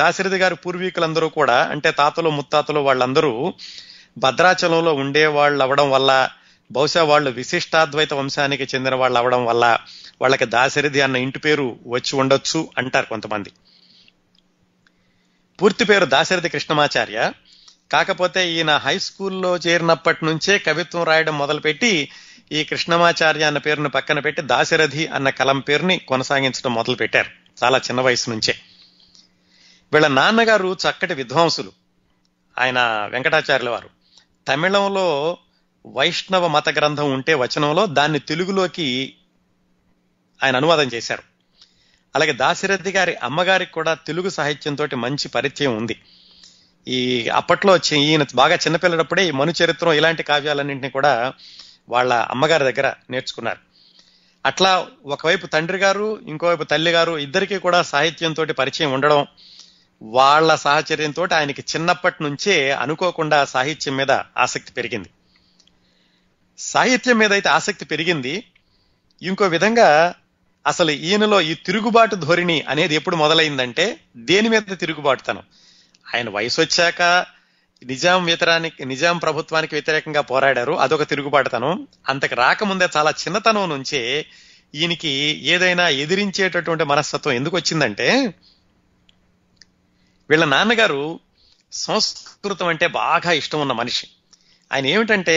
దాశరథి గారి పూర్వీకులందరూ కూడా, అంటే తాతలు ముత్తాతలు వాళ్ళందరూ భద్రాచలంలో ఉండే వాళ్ళు అవ్వడం వల్ల, బహుశా వాళ్ళు విశిష్టాద్వైత వంశానికి చెందిన వాళ్ళు అవ్వడం వల్ల వాళ్ళకి దాశరథి అన్న ఇంటి పేరు వచ్చి ఉండొచ్చు అంటారు కొంతమంది. పూర్తి పేరు దాశరథి కృష్ణమాచార్య. కాకపోతే ఈయన హై స్కూల్లో చేరినప్పటి నుంచే కవిత్వం రాయడం మొదలుపెట్టి ఈ కృష్ణమాచార్య అన్న పేరును పక్కన పెట్టి దాశరథి అన్న కలం పేరుని కొనసాగించడం మొదలు పెట్టారు చాలా చిన్న వయసు నుంచే. వీళ్ళ నాన్నగారు చక్కటి విద్వాంసులు, ఆయన వెంకటాచార్యుల వారు. తమిళంలో వైష్ణవ మత గ్రంథం ఉంటే వచనంలో దాన్ని తెలుగులోకి ఆయన అనువాదం చేశారు. అలాగే దాశరథి గారి అమ్మగారికి కూడా తెలుగు సాహిత్యంతో మంచి పరిచయం ఉంది. ఈ అప్పట్లో ఈయన బాగా చిన్నపిల్లడప్పుడే ఈ మనుచరిత్రం ఇలాంటి కావ్యాలన్నింటినీ కూడా వాళ్ళ అమ్మగారి దగ్గర నేర్చుకున్నారు. అట్లా ఒకవైపు తండ్రి గారు, ఇంకోవైపు తల్లి గారు, ఇద్దరికీ కూడా సాహిత్యంతో పరిచయం ఉండడం, వాళ్ళ సహచర్యంతో ఆయనకి చిన్నప్పటి నుంచే అనుకోకుండా సాహిత్యం మీద ఆసక్తి పెరిగింది. సాహిత్యం మీద అయితే ఆసక్తి పెరిగింది, ఇంకో విధంగా అసలు ఈయనలో ఈ తిరుగుబాటు ధోరణి అనేది ఎప్పుడు మొదలైందంటే దేని మీద తిరుగుబాటుతనం, ఆయన వయసు వచ్చాక నిజాం వ్యతిరానికి నిజాం ప్రభుత్వానికి వ్యతిరేకంగా పోరాడారు, అదొక తిరుగుబాటుతనం. అంతకు రాకముందే చాలా చిన్నతనం నుంచే ఈయనకి ఏదైనా ఎదిరించేటటువంటి మనస్తత్వం ఎందుకు వచ్చిందంటే, వీళ్ళ నాన్నగారు సంస్కృతం అంటే బాగా ఇష్టం ఉన్న మనిషి. ఆయన ఏమిటంటే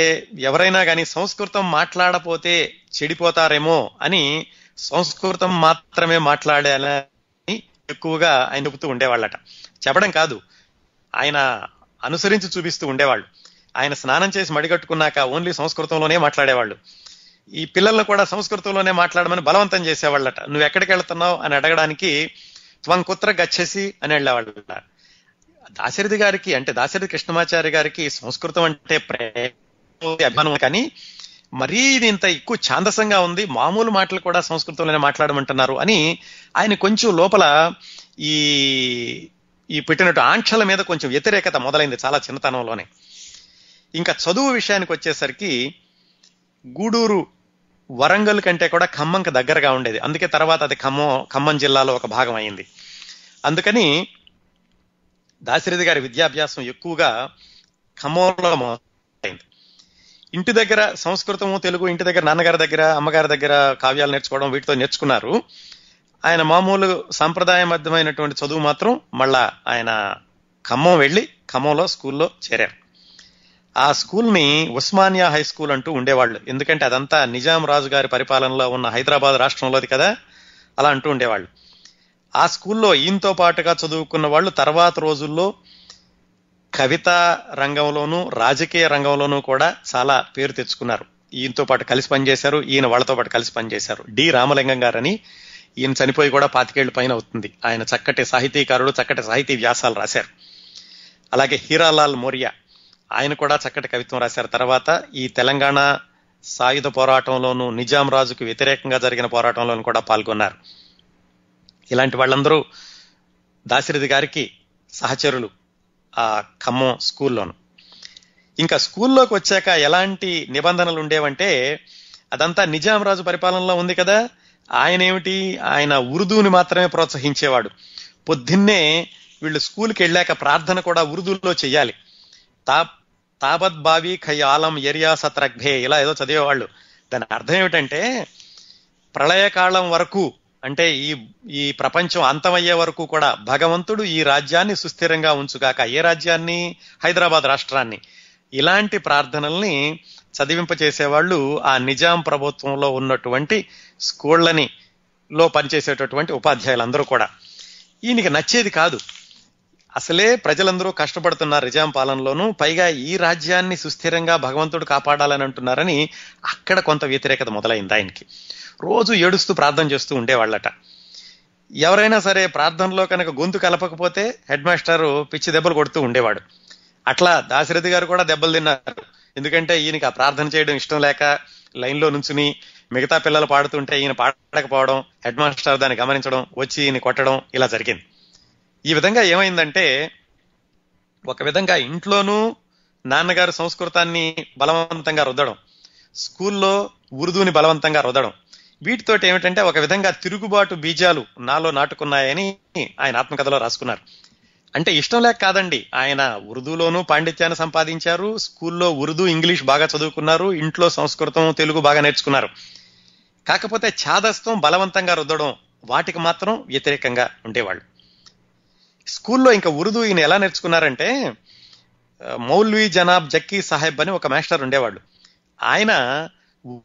ఎవరైనా కానీ సంస్కృతం మాట్లాడపోతే చెడిపోతారేమో అని సంస్కృతం మాత్రమే మాట్లాడాలని ఎక్కువగా ఆయన చెబుతూ ఉండేవాళ్ళట. చెప్పడం కాదు, ఆయన అనుసరించి చూపిస్తూ ఉండేవాళ్ళు. ఆయన స్నానం చేసి మడిగట్టుకున్నాక ఓన్లీ సంస్కృతంలోనే మాట్లాడేవాళ్ళు. ఈ పిల్లలను కూడా సంస్కృతంలోనే మాట్లాడమని బలవంతం చేసేవాళ్ళట. నువ్వు ఎక్కడికి వెళ్తున్నావు అని అడగడానికి త్వం కుత్ర గచ్చేసి అని వెళ్ళేవాళ్ళట. దాశరథి గారికి, అంటే దాశరథి కృష్ణమాచార్య గారికి సంస్కృతం అంటే ప్రేమ, అభిమానం, కానీ మరీ ఇది ఇంత ఎక్కువ ఛాందసంగా ఉంది, మామూలు మాటలు కూడా సంస్కృతంలోనే మాట్లాడమంటున్నారు అని ఆయన కొంచెం లోపల ఈ ఈ పెట్టినట్టు ఆంక్షల మీద కొంచెం వ్యతిరేకత మొదలైంది చాలా చిన్నతనంలోనే. ఇంకా చదువు విషయానికి వచ్చేసరికి గూడూరు వరంగల్ కంటే కూడా ఖమ్మంకి దగ్గరగా ఉండేది, అందుకే తర్వాత అది ఖమ్మం ఖమ్మం జిల్లాలో ఒక భాగం అయింది. అందుకని దాశరథి గారి విద్యాభ్యాసం ఎక్కువగా ఖమ్మంలో మొదలైంది. ఇంటి దగ్గర సంస్కృతము, తెలుగు ఇంటి దగ్గర నాన్నగారి దగ్గర అమ్మగారి దగ్గర కావ్యాలు నేర్చుకోవడం, వీటితో నేర్చుకున్నారు. ఆయన మామూలు సాంప్రదాయబద్ధమైనటువంటి చదువు మాత్రం మళ్ళా ఆయన ఖమ్మం వెళ్ళి ఖమ్మంలో స్కూల్లో చేరారు. ఆ స్కూల్ని ఉస్మానియా హై స్కూల్ అంటూ ఉండేవాళ్ళు, ఎందుకంటే అదంతా నిజాం రాజు గారి పరిపాలనలో ఉన్న హైదరాబాద్ రాష్ట్రంలోది కదా, అలా అంటూ ఉండేవాళ్ళు. ఆ స్కూల్లో ఈయనతో పాటుగా చదువుకున్న వాళ్ళు తర్వాత రోజుల్లో కవితా రంగంలోనూ రాజకీయ రంగంలోనూ కూడా చాలా పేరు తెచ్చుకున్నారు. ఈయనతో పాటు కలిసి పనిచేశారు, ఈయన వాళ్ళతో పాటు కలిసి పనిచేశారు. డి రామలింగం గారని, ఈయన చనిపోయి కూడా పాతికేళ్ల పైన అవుతుంది. ఆయన చక్కటి సాహితీకారుడు, చక్కటి సాహితీ వ్యాసాలు రాశారు. అలాగే హీరాలాల్ మోరియా, ఆయన కూడా చక్కటి కవిత్వం రాశారు. తర్వాత ఈ తెలంగాణ సాయుధ పోరాటంలోనూ నిజాం రాజుకు వ్యతిరేకంగా జరిగిన పోరాటంలోనూ కూడా పాల్గొన్నారు. ఇలాంటి వాళ్ళందరూ దాశరథి గారికి సహచరులు ఆ ఖమ్మం స్కూల్లోను. ఇంకా స్కూల్లోకి వచ్చాక ఎలాంటి నిబంధనలు ఉండేవంటే, అదంతా నిజాం రాజు పరిపాలనలో ఉంది కదా, ఆయన ఏమిటి ఆయన ఉర్దూని మాత్రమే ప్రోత్సహించేవాడు. పొద్దున్నే వీళ్ళు స్కూల్కి వెళ్ళాక ప్రార్థన కూడా ఉర్దూలో చెయ్యాలి. తా తాబత్ బావి ఖై ఆలం ఎరియా సత్రగ్భే ఇలా ఏదో చదివేవాళ్ళు. దాని అర్థం ఏమిటంటే ప్రళయకాలం వరకు, అంటే ఈ ఈ ప్రపంచం అంతమయ్యే వరకు కూడా భగవంతుడు ఈ రాజ్యాన్ని సుస్థిరంగా ఉంచుగాక. ఏ రాజ్యాన్ని? హైదరాబాద్ రాష్ట్రాన్ని. ఇలాంటి ప్రార్థనల్ని చదివింపచేసేవాళ్ళు ఆ నిజాం ప్రభుత్వంలో ఉన్నటువంటి స్కూళ్ళని లో పనిచేసేటటువంటి ఉపాధ్యాయులందరూ కూడా. ఈయనకి నచ్చేది కాదు. అసలే ప్రజలందరూ కష్టపడుతున్నారు నిజాం పాలనలోనూ, పైగా ఈ రాజ్యాన్ని సుస్థిరంగా భగవంతుడు కాపాడాలని అంటున్నారని అక్కడ కొంత వ్యతిరేకత మొదలైంది ఆయనకి. రోజు ఏడుస్తూ ప్రార్థన చేస్తూ ఉండేవాళ్ళట. ఎవరైనా సరే ప్రార్థనలో కనుక గొంతు కలపకపోతే హెడ్ మాస్టరు పిచ్చి దెబ్బలు కొడుతూ ఉండేవాడు. అట్లా దాశరథి గారు కూడా దెబ్బలు తిన్నారు. ఎందుకంటే ఈయనకి ఆ ప్రార్థన చేయడం ఇష్టం లేక లైన్లో నుంచుని మిగతా పిల్లలు పాడుతుంటే ఈయన పాడకపోవడం, హెడ్ మాస్టర్ దాన్ని గమనించడం, వచ్చి ఈయన కొట్టడం, ఇలా జరిగింది. ఈ విధంగా ఏమైందంటే ఒక విధంగా ఇంట్లోనూ నాన్నగారు సంస్కృతాన్ని బలవంతంగా రుద్దడం, స్కూల్లో ఉర్దూని బలవంతంగా రుద్దడం, వీటితోటి ఏమిటంటే ఒక విధంగా తిరుగుబాటు బీజాలు నాలో నాటుకున్నాయని ఆయన ఆత్మకథలో రాసుకున్నారు. అంటే ఇష్టం లేక కాదండి, ఆయన ఉర్దూలోనూ పాండిత్యాన్ని సంపాదించారు, స్కూల్లో ఉర్దూ ఇంగ్లీష్ బాగా చదువుకున్నారు, ఇంట్లో సంస్కృతం తెలుగు బాగా నేర్చుకున్నారు. కాకపోతే ఛాదస్తం బలవంతంగా రుద్దడం వాటికి మాత్రం వ్యతిరేకంగా ఉండేవాళ్ళు. స్కూల్లో ఇంకా ఉర్దూ ఈయన ఎలా నేర్చుకున్నారంటే, మౌల్వీ జనాబ్ జక్కీ సాహెబ్ అని ఒక మాస్టర్ ఉండేవాళ్ళు. ఆయన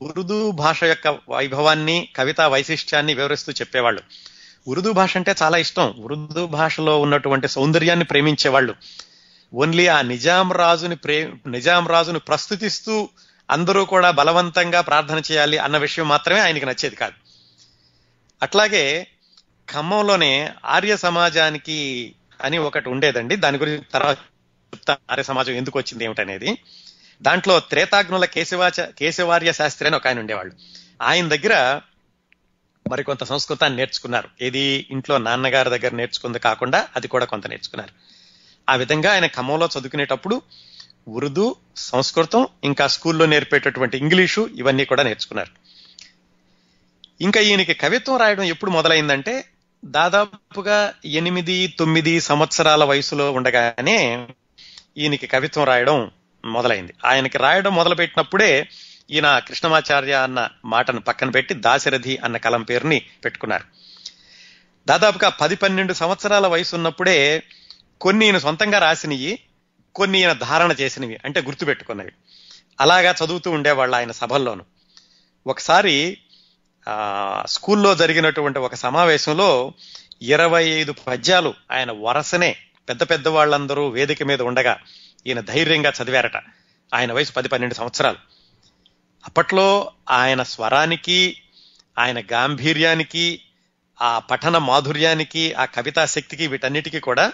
ఉర్దూ భాష యొక్క వైభవాన్ని, కవితా వైశిష్ట్యాన్ని వివరిస్తూ చెప్పేవాళ్ళు. ఉర్దూ భాష అంటే చాలా ఇష్టం, ఉర్దూ భాషలో ఉన్నటువంటి సౌందర్యాన్ని ప్రేమించేవాళ్ళు. ఓన్లీ ఆ నిజాం రాజుని ప్రే నిజాం రాజును ప్రస్తుతిస్తూ అందరూ కూడా బలవంతంగా ప్రార్థన చేయాలి అన్న విషయం మాత్రమే ఆయనకి నచ్చేది కాదు. అట్లాగే ఖమ్మంలోనే ఆర్య సమాజానికి అని ఒకటి ఉండేదండి, దాని గురించి తర్వాత చెప్తా. ఆర్య సమాజం ఎందుకు వచ్చింది ఏమిటనేది. దాంట్లో త్రేతాగ్నుల కేశవాచ కేశవార్య శాస్త్రి అని ఒక ఆయన ఉండేవాళ్ళు. ఆయన దగ్గర మరికొంత సంస్కృతాన్ని నేర్చుకున్నారు. ఏది ఇంట్లో నాన్నగారి దగ్గర నేర్చుకుంది కాకుండా అది కూడా కొంత నేర్చుకున్నారు. ఆ విధంగా ఆయన ఖమ్మంలో చదువుకునేటప్పుడు ఉర్దూ, సంస్కృతం, ఇంకా స్కూల్లో నేర్పేటటువంటి ఇంగ్లీషు ఇవన్నీ కూడా నేర్చుకున్నారు. ఇంకా ఈయనకి కవిత్వం రాయడం ఎప్పుడు మొదలైందంటే దాదాపుగా ఎనిమిది తొమ్మిది సంవత్సరాల వయసులో ఉండగానే ఈయనకి కవిత్వం రాయడం మొదలైంది. ఆయనకి రాయడం మొదలుపెట్టినప్పుడే ఈయన కృష్ణమాచార్య అన్న మాటను పక్కన పెట్టి దాశరథి అన్న కలం పేరుని పెట్టుకున్నారు. దాదాపుగా పది పన్నెండు సంవత్సరాల వయసు ఉన్నప్పుడే కొన్ని ఈయన సొంతంగా రాసినవి, కొన్ని ఈయన ధారణ చేసినవి, అంటే గుర్తుపెట్టుకున్నవి. అలాగా చదువుతూ ఉండేవాళ్ళు ఆయన సభల్లోను. ఒకసారి స్కూల్లో జరిగినటువంటి ఒక సమావేశంలో ఇరవై ఐదు పద్యాలు ఆయన వరసనే పెద్ద పెద్ద వాళ్ళందరూ వేదిక మీద ఉండగా ఈయన ధైర్యంగా చదివారట. ఆయన వయసు పది పన్నెండు సంవత్సరాలు. అప్పట్లో ఆయన స్వరానికి, ఆయన గాంభీర్యానికి, ఆ పఠన మాధుర్యానికి, ఆ కవితా శక్తికి, వీటన్నిటికీ కూడా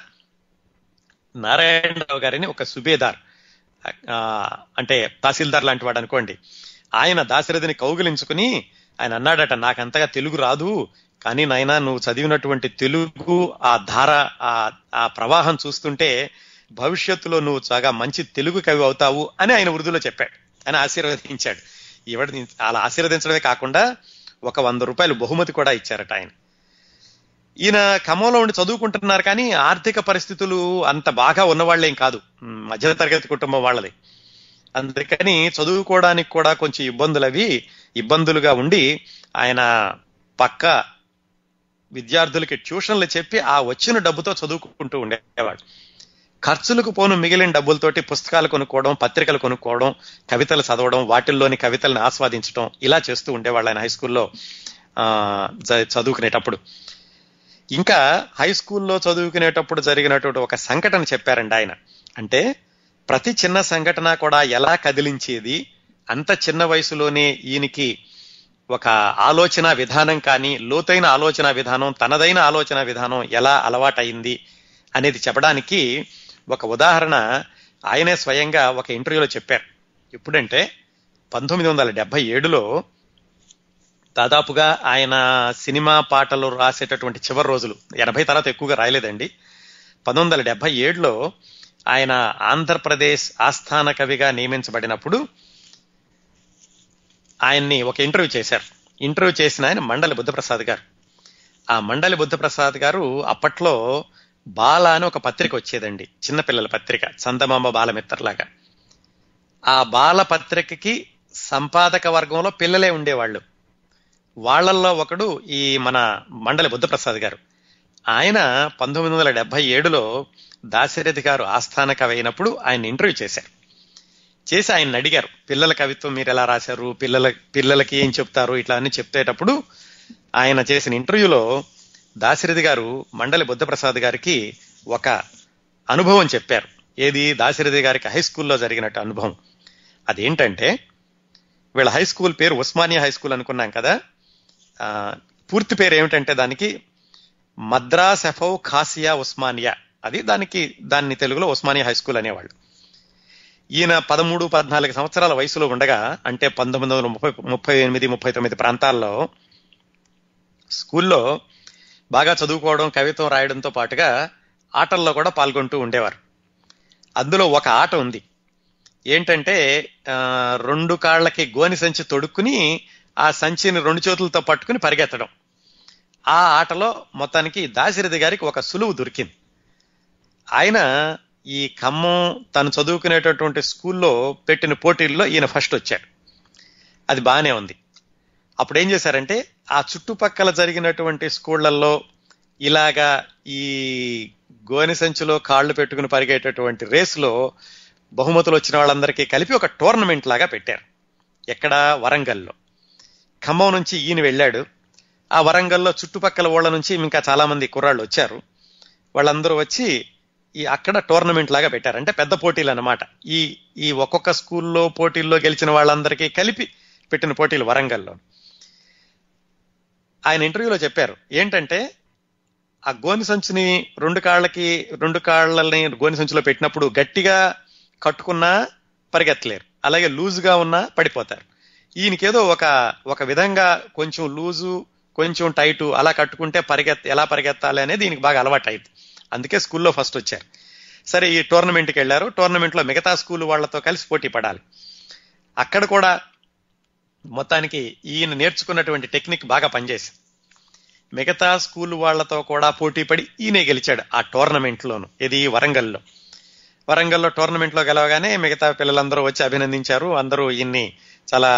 నారాయణరావు గారిని ఒక సుబేదార్, అంటే తహసీల్దార్ లాంటి వాడు అనుకోండి, ఆయన దాశరథిని కౌగిలించుకుని ఆయన అన్నాడట, నాకంతగా తెలుగు రాదు, కానీ నాయనా నువ్వు చదివినటువంటి తెలుగు ఆ ధార, ఆ ప్రవాహం చూస్తుంటే భవిష్యత్తులో నువ్వు చాలా మంచి తెలుగు కవి అవుతావు అని ఆయన ఉర్దూలో చెప్పాడు. ఆయన ఆశీర్వదించాడు. ఇవన్నీ అలా ఆశీర్వదించడమే కాకుండా ఒక వంద రూపాయలు బహుమతి కూడా ఇచ్చారట. ఆయన ఈయన ఖమ్మంలో ఉండి చదువుకుంటున్నారు, కానీ ఆర్థిక పరిస్థితులు అంత బాగా ఉన్నవాళ్ళేం కాదు, మధ్యతరగతి కుటుంబం వాళ్ళది. అందుకని చదువుకోవడానికి కూడా కొంచెం ఇబ్బందులు అవి ఇబ్బందులుగా ఉండి ఆయన పక్క విద్యార్థులకి ట్యూషన్లు చెప్పి ఆ వచ్చిన డబ్బుతో చదువుకుంటూ ఉండేవాడు. ఖర్చులకు పోను మిగిలిన డబ్బులతోటి పుస్తకాలు కొనుక్కోవడం, పత్రికలు కొనుక్కోవడం, కవితలు చదవడం, వాటిల్లోని కవితలను ఆస్వాదించడం, ఇలా చేస్తూ ఉండేవాళ్ళు ఆయన హై స్కూల్లో చదువుకునేటప్పుడు. ఇంకా హై స్కూల్లో చదువుకునేటప్పుడు జరిగినటువంటి ఒక సంఘటన చెప్పారండి ఆయన. అంటే ప్రతి చిన్న సంఘటన కూడా ఎలా కదిలించేది, అంత చిన్న వయసులోనే ఈయనకి ఒక ఆలోచన విధానం కానీ లోతైన ఆలోచన విధానం, తనదైన ఆలోచన విధానం ఎలా అలవాటైంది అనేది చెప్పడానికి ఒక ఉదాహరణ ఆయనే స్వయంగా ఒక ఇంటర్వ్యూలో చెప్పారు. ఎప్పుడంటే పంతొమ్మిది వందల డెబ్బై ఏడులో దాదాపుగా ఆయన సినిమా పాటలు రాసేటటువంటి చివరి రోజులు, ఎనభై తర్వాత ఎక్కువగా రాయలేదండి. పంతొమ్మిది వందల డెబ్బై ఏడులో ఆయన ఆంధ్రప్రదేశ్ ఆస్థాన కవిగా నియమించబడినప్పుడు ఆయన్ని ఒక ఇంటర్వ్యూ చేశారు. ఇంటర్వ్యూ చేసిన ఆయన మండలి బుద్ధప్రసాద్ గారు. ఆ మండలి బుద్ధప్రసాద్ గారు అప్పట్లో బాల అని ఒక పత్రిక వచ్చేదండి, చిన్నపిల్లల పత్రిక, చందమామ బాలమిత్రలాగా. ఆ బాల పత్రికకి సంపాదక వర్గంలో పిల్లలే ఉండేవాళ్ళు. వాళ్ళల్లో ఒకడు ఈ మన మండలి బుద్ధప్రసాద్ గారు. ఆయన పంతొమ్మిది వందల డెబ్బై ఏడులో దాశరథి గారు ఆస్థాన కవి అయినప్పుడు ఆయన ఇంటర్వ్యూ చేశారు. చేసి ఆయన అడిగారు, పిల్లల కవిత్వం మీరు ఎలా రాశారు, పిల్లల పిల్లలకి ఏం చెప్తారు, ఇట్లా అని చెప్పేటప్పుడు ఆయన చేసిన ఇంటర్వ్యూలో దాశరథి గారు మండలి బుద్ధప్రసాద్ గారికి ఒక అనుభవం చెప్పారు. ఏది, దాశరథి గారికి హై స్కూల్లో జరిగినట్టు అనుభవం. అదేంటంటే, వీళ్ళ హై స్కూల్ పేరు ఉస్మానియా హై స్కూల్ అనుకున్నాం కదా, పూర్తి పేరు ఏమిటంటే దానికి మద్రాస్ ఎఫౌ ఖాసియా ఉస్మానియా, అది దానికి దాన్ని తెలుగులో ఉస్మానియా హై స్కూల్ అనేవాళ్ళు. ఈయన పదమూడు పద్నాలుగు సంవత్సరాల వయసులో ఉండగా, అంటే పంతొమ్మిది వందల ముప్పై ముప్పై ఎనిమిది ముప్పై తొమ్మిది ప్రాంతాల్లో స్కూల్లో బాగా చదువుకోవడం, కవిత్వం రాయడంతో పాటుగా ఆటల్లో కూడా పాల్గొంటూ ఉండేవారు. అందులో ఒక ఆట ఉంది, ఏంటంటే రెండు కాళ్ళకి గోని సంచి తొడుక్కుని ఆ సంచిని రెండు చేతులతో పట్టుకుని పరిగెత్తడం. ఆ ఆటలో మొత్తానికి దాశరథి గారికి ఒక సులువు దొరికింది. ఆయన ఈ ఖమ్మం తను చదువుకునేటటువంటి స్కూల్లో పెట్టిన పోటీల్లో ఈయన ఫస్ట్ వచ్చాడు. అది బాగానే ఉంది. అప్పుడు ఏం చేశారంటే, ఆ చుట్టుపక్కల జరిగినటువంటి స్కూళ్లలో ఇలాగా ఈ గోని సంచిలో కాళ్ళు పెట్టుకుని పరిగేటటువంటి రేసులో బహుమతులు వచ్చిన వాళ్ళందరికీ కలిపి ఒక టోర్నమెంట్ లాగా పెట్టారు. ఎక్కడ, వరంగల్లో. ఖమ్మం నుంచి ఈయన వెళ్ళాడు. ఆ వరంగల్లో చుట్టుపక్కల ఊళ్ళ నుంచి ఇంకా చాలామంది కుర్రాళ్ళు వచ్చారు. వాళ్ళందరూ వచ్చి ఈ అక్కడ టోర్నమెంట్ లాగా పెట్టారు, అంటే పెద్ద పోటీలు అనమాట. ఈ ఈ ఒక్కొక్క స్కూల్లో పోటీల్లో గెలిచిన వాళ్ళందరికీ కలిపి పెట్టిన పోటీలు వరంగల్లో. ఆయన ఇంటర్వ్యూలో చెప్పారు ఏంటంటే, ఆ గోని సంచిని రెండు కాళ్ళకి రెండు కాళ్ళని గోని సంచిలో పెట్టినప్పుడు గట్టిగా కట్టుకున్నా పరిగెత్తలేరు, అలాగే లూజుగా ఉన్నా పడిపోతారు. ఈయనకేదో ఒక ఒక విధంగా కొంచెం లూజు కొంచెం టైటు అలా కట్టుకుంటే పరిగెత్ ఎలా పరిగెత్తాలి అనేది దీనికి బాగా అలవాటు అయింది. అందుకే స్కూల్లో ఫస్ట్ వచ్చారు. సరే, ఈ టోర్నమెంట్కి వెళ్ళారు. టోర్నమెంట్లో మిగతా స్కూల్ వాళ్ళతో కలిసి పోటీ పడాలి. అక్కడ కూడా మొత్తానికి ఈయన నేర్చుకున్నటువంటి టెక్నిక్ బాగా పనిచేసింది. మిగతా స్కూల్ వాళ్లతో కూడా పోటీ పడి ఈయనే గెలిచాడు ఆ టోర్నమెంట్లోను. ఇది వరంగల్లో. వరంగల్లో టోర్నమెంట్లో గెలవగానే మిగతా పిల్లలందరూ వచ్చి అభినందించారు. అందరూ ఈయన్ని చాలా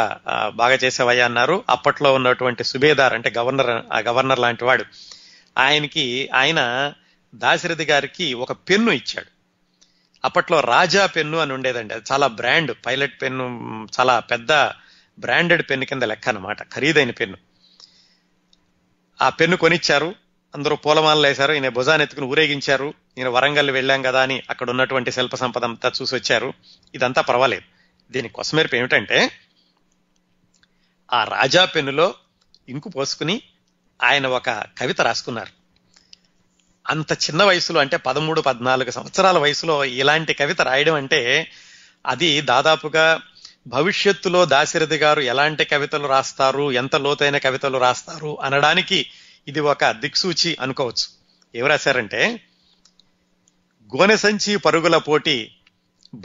బాగా చేసేవయ్యా అన్నారు. అప్పట్లో ఉన్నటువంటి సుబేదార్, అంటే గవర్నర్ ఆ గవర్నర్ లాంటి వాడు, ఆయనకి ఆయన దాశరథి గారికి ఒక పెన్ను ఇచ్చాడు. అప్పట్లో రాజా పెన్ను అని ఉండేదండి. అది చాలా బ్రాండ్, పైలట్ పెన్ను, చాలా పెద్ద బ్రాండెడ్ పెన్ను కింద లెక్క అనమాట, ఖరీదైన పెన్ను. ఆ పెన్ను కొనిచ్చారు. అందరూ పూలమాలలు వేశారు. ఈయన భుజాన్ని ఎత్తుకుని ఊరేగించారు. ఈయన వరంగల్ వెళ్ళాం కదా అని అక్కడ ఉన్నటువంటి శిల్ప సంపద అంతా చూసి వచ్చారు. ఇదంతా పర్వాలేదు. దీని కొసమెరుపు ఏమిటంటే, ఆ రాజా పెన్నులో ఇంకు పోసుకుని ఆయన ఒక కవిత రాసుకున్నారు. అంత చిన్న వయసులో, అంటే పదమూడు పద్నాలుగు సంవత్సరాల వయసులో ఇలాంటి కవిత రాయడం అంటే, అది దాదాపుగా భవిష్యత్తులో దాశరథి గారు ఎలాంటి కవితలు రాస్తారు, ఎంత లోతైన కవితలు రాస్తారు అనడానికి ఇది ఒక దిక్సూచి అనుకోవచ్చు. ఏం రాశారంటే, గోనె సంచి పరుగుల పోటీ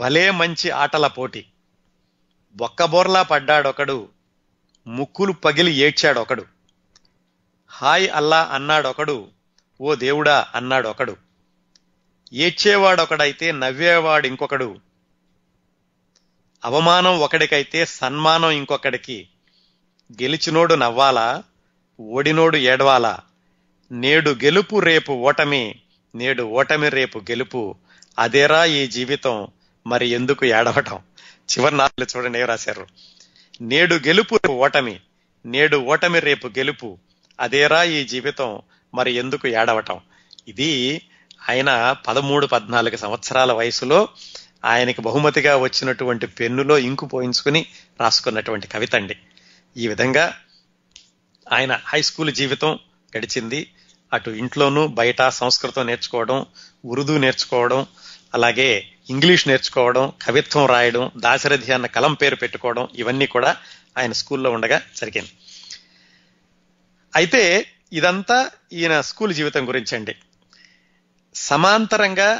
భలే మంచి ఆటల పోటీ, బొక్కబోర్లా పడ్డాడొకడు, ముక్కులు పగిలి ఏడ్చాడొకడు, హాయ్ అల్లా అన్నాడొకడు, ఓ దేవుడా అన్నాడొకడు, ఏడ్చేవాడొకడైతే నవ్వేవాడు ఇంకొకడు, అవమానం ఒకడికైతే సన్మానం ఇంకొకడికి, గెలిచినోడు నవ్వాలా ఓడినోడు ఏడవాలా, నేడు గెలుపు రేపు ఓటమి, నేడు ఓటమి రేపు గెలుపు, అదేరా ఈ జీవితం మరి ఎందుకు ఏడవటం. చివరి నాలుగు చూడండి ఏం రాశారు, నేడు గెలుపు ఓటమి, నేడు ఓటమి రేపు గెలుపు, అదేరా ఈ జీవితం మరి ఎందుకు ఏడవటం. ఇది ఆయన పదమూడు పద్నాలుగు సంవత్సరాల వయసులో ఆయనకి బహుమతిగా వచ్చినటువంటి పెన్నులో ఇంకు పోయించుకుని రాసుకున్నటువంటి కవిత అండి. ఈ విధంగా ఆయన హై స్కూల్ జీవితం గడిచింది. అటు ఇంట్లోనూ బయట సంస్కృతం నేర్చుకోవడం, ఉర్దూ నేర్చుకోవడం, అలాగే ఇంగ్లీష్ నేర్చుకోవడం, కవిత్వం రాయడం, దాశరథి అన్న కలం పేరు పెట్టుకోవడం, ఇవన్నీ కూడా ఆయన స్కూల్లో ఉండగా జరిగింది. అయితే ఇదంతా ఈయన స్కూల్ జీవితం గురించి అండి. సమాంతరంగా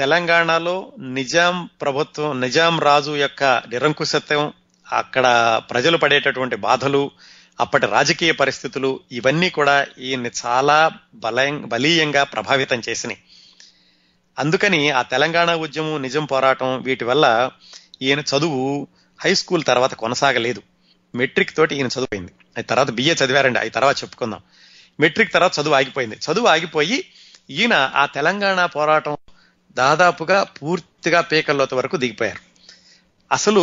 తెలంగాణలో నిజాం ప్రభుత్వం, నిజాం రాజు యొక్క నిరంకుశత్వం, అక్కడ ప్రజలు పడేటటువంటి బాధలు, అప్పటి రాజకీయ పరిస్థితులు, ఇవన్నీ కూడా ఈయన్ని చాలా బలం బలీయంగా ప్రభావితం చేసినాయి. అందుకని ఆ తెలంగాణ ఉద్యమం, నిజం పోరాటం, వీటి వల్ల ఈయన చదువు హై స్కూల్ తర్వాత కొనసాగలేదు. మెట్రిక్ తోటి ఈయన చదువుపోయింది. అది తర్వాత బిఏ చదివారండి, అది తర్వాత చెప్పుకుందాం. మెట్రిక్ తర్వాత చదువు ఆగిపోయింది. చదువు ఆగిపోయి ఈయన ఆ తెలంగాణ పోరాటం దాదాపుగా పూర్తిగా పీకల్లోత వరకు దిగిపోయారు. అసలు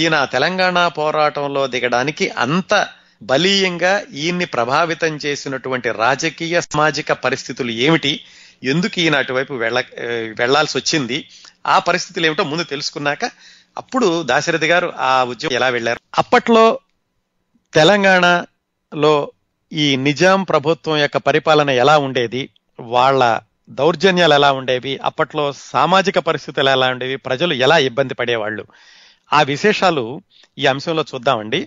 ఈయన తెలంగాణ పోరాటంలో దిగడానికి అంత బలీయంగా ఈయన్ని ప్రభావితం చేసినటువంటి రాజకీయ సామాజిక పరిస్థితులు ఏమిటి, ఎందుకు ఈయన అటువైపు వెళ్ళ వెళ్లాల్సి వచ్చింది, ఆ పరిస్థితులు ఏమిటో ముందు తెలుసుకున్నాక అప్పుడు దాశరథి గారు ఆ ఉద్యమం ఎలా వెళ్ళారు. అప్పట్లో తెలంగాణలో ఈ నిజాం ప్రభుత్వం యొక్క పరిపాలన ఎలా ఉండేది, వాళ్ళ దౌర్జన్యాలు ఎలా ఉండేవి, అప్పట్లో సామాజిక పరిస్థితులు ఎలా ఉండేవి, ప్రజలు ఎలా ఇబ్బంది పడేవాళ్ళు, ఆ విశేషాలు ఈ అంశంలో చూద్దామండి.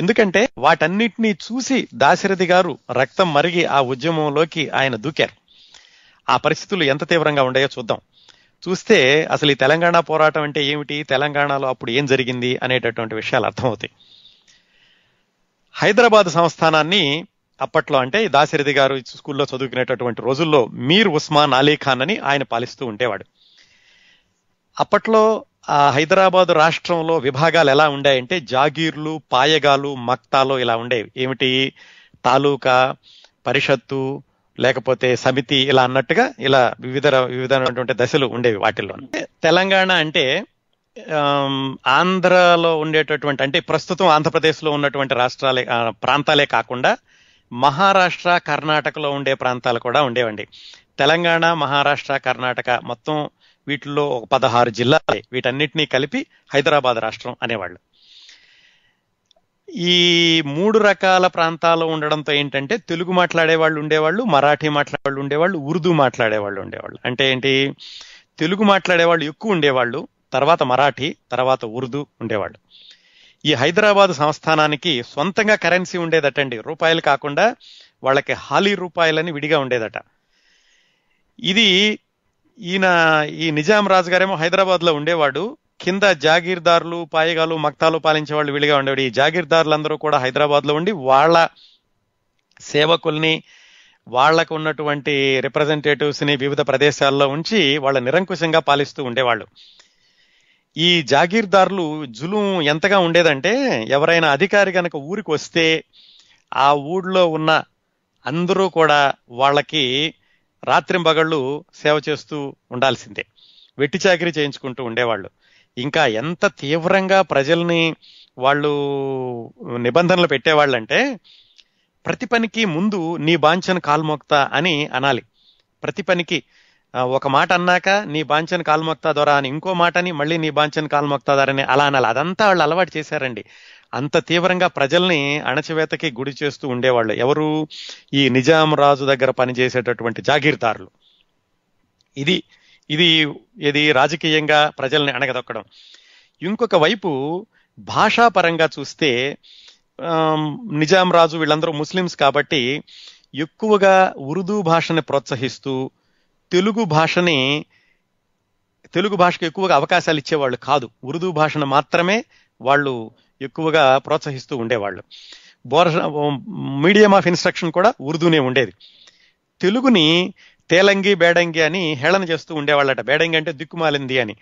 ఎందుకంటే వాటన్నిటినీ చూసి దాశరథి గారు రక్తం మరిగి ఆ ఉద్యమంలోకి ఆయన దూకారు. ఆ పరిస్థితులు ఎంత తీవ్రంగా ఉండేవో చూద్దాం. చూస్తే అసలు ఈ తెలంగాణ పోరాటం అంటే ఏమిటి, తెలంగాణలో అప్పుడు ఏం జరిగింది అనేటటువంటి విషయాలు అర్థమవుతాయి. హైదరాబాద్ సంస్థానాన్ని అప్పట్లో, అంటే దాశరథి గారు స్కూల్లో చదువుకునేటటువంటి రోజుల్లో, మీర్ ఉస్మాన్ అలీఖాన్ అని ఆయన పాలిస్తూ ఉండేవాడు. అప్పట్లో ఆ హైదరాబాదు రాష్ట్రంలో విభాగాలు ఎలా ఉండాయంటే జాగీర్లు, పాయగాలు, మక్తాలు ఇలా ఉండేవి. ఏమిటి, తాలూకా, పరిషత్తు, లేకపోతే సమితి, ఇలా అన్నట్టుగా ఇలా వివిధ వివిధమైనటువంటి దశలు ఉండేవి వాటిల్లో. తెలంగాణ అంటే ఆంధ్రలో ఉండేటటువంటి, అంటే ప్రస్తుతం ఆంధ్రప్రదేశ్లో ఉన్నటువంటి రాష్ట్రాలే ప్రాంతాలే కాకుండా మహారాష్ట్ర, కర్ణాటకలో ఉండే ప్రాంతాలు కూడా ఉండేవండి. తెలంగాణ, మహారాష్ట్ర, కర్ణాటక మొత్తం వీటిల్లో ఒక పదహారు జిల్లాలే. వీటన్నిటినీ కలిపి హైదరాబాద్ రాష్ట్రం అనేవాళ్ళు. ఈ మూడు రకాల ప్రాంతాలు ఉండడంతో ఏంటంటే తెలుగు మాట్లాడేవాళ్ళు ఉండేవాళ్ళు, మరాఠీ మాట్లాడేవాళ్ళు ఉండేవాళ్ళు, ఉర్దూ మాట్లాడేవాళ్ళు ఉండేవాళ్ళు. అంటే ఏంటి, తెలుగు మాట్లాడేవాళ్ళు ఎక్కువ ఉండేవాళ్ళు, తర్వాత మరాఠీ, తర్వాత ఉర్దూ ఉండేవాళ్ళు. ఈ హైదరాబాద్ సంస్థానానికి సొంతంగా కరెన్సీ ఉండేదటండి. రూపాయలు కాకుండా వాళ్ళకి హాలీ రూపాయలని విడిగా ఉండేదట. ఇది ఈయన ఈ నిజాం రాజు గారేమో హైదరాబాద్లో ఉండేవాడు, కింద జాగీర్దార్లు, పాయగాలు, మక్తాలు పాలించే వాళ్ళు విడిగా ఉండేవాడు. ఈ జాగీర్దార్లందరూ కూడా హైదరాబాద్లో ఉండి వాళ్ళ సేవకుల్ని, వాళ్లకు ఉన్నటువంటి రిప్రజెంటేటివ్స్ని వివిధ ప్రదేశాల్లో ఉంచి వాళ్ళ నిరంకుశంగా పాలిస్తూ ఉండేవాళ్ళు. ఈ జాగీర్దార్లు జులుం ఎంతగా ఉండేదంటే, ఎవరైనా అధికారి కనుక ఊరికి వస్తే ఆ ఊళ్ళో ఉన్న అందరూ కూడా వాళ్ళకి రాత్రింబగళ్ళు సేవ చేస్తూ ఉండాల్సిందే, వెట్టి చాకిరీ చేయించుకుంటూ ఉండేవాళ్ళు. ఇంకా ఎంత తీవ్రంగా ప్రజల్ని వాళ్ళు నిబంధనలు పెట్టేవాళ్ళంటే, ప్రతి పనికి ముందు నీ బాంఛన్ కాల్మోక్తా అని అనాలి. ప్రతి పనికి ఒక మాట అన్నాక నీ బాంఛన్ కాల్మోక్తా ద్వారా అని ఇంకో మాటని, మళ్ళీ నీ బాంఛన్ కాల్మోక్తా ద్వారా అని అలా అనాలి. అదంతా వాళ్ళు అలవాటు చేశారండి. అంత తీవ్రంగా ప్రజల్ని అణచివేతకి గుడి చేస్తూ ఉండేవాళ్ళు. ఎవరు, ఈ నిజాం రాజు దగ్గర పనిచేసేటటువంటి జాగీర్దారులు. ఇది ఇది ఇది రాజకీయంగా ప్రజల్ని అణగదొక్కడం. ఇంకొక వైపు భాషాపరంగా చూస్తే నిజాం రాజు వీళ్ళందరూ ముస్లిమ్స్ కాబట్టి ఎక్కువగా ఉర్దూ భాషని ప్రోత్సహిస్తూ తెలుగు భాషని, తెలుగు భాషకు ఎక్కువగా అవకాశాలు ఇచ్చేవాళ్ళు కాదు. ఉర్దూ భాషను మాత్రమే వాళ్ళు ఎక్కువగా ప్రోత్సహిస్తూ ఉండేవాళ్ళు. బోర్ మీడియం ఆఫ్ ఇన్స్ట్రక్షన్ కూడా ఉర్దూనే ఉండేది. తెలుగుని తేలంగి, బేడంగి అని హేళన చేస్తూ ఉండేవాళ్ళట. బేడంగి అంటే దిక్కుమాలింది అని,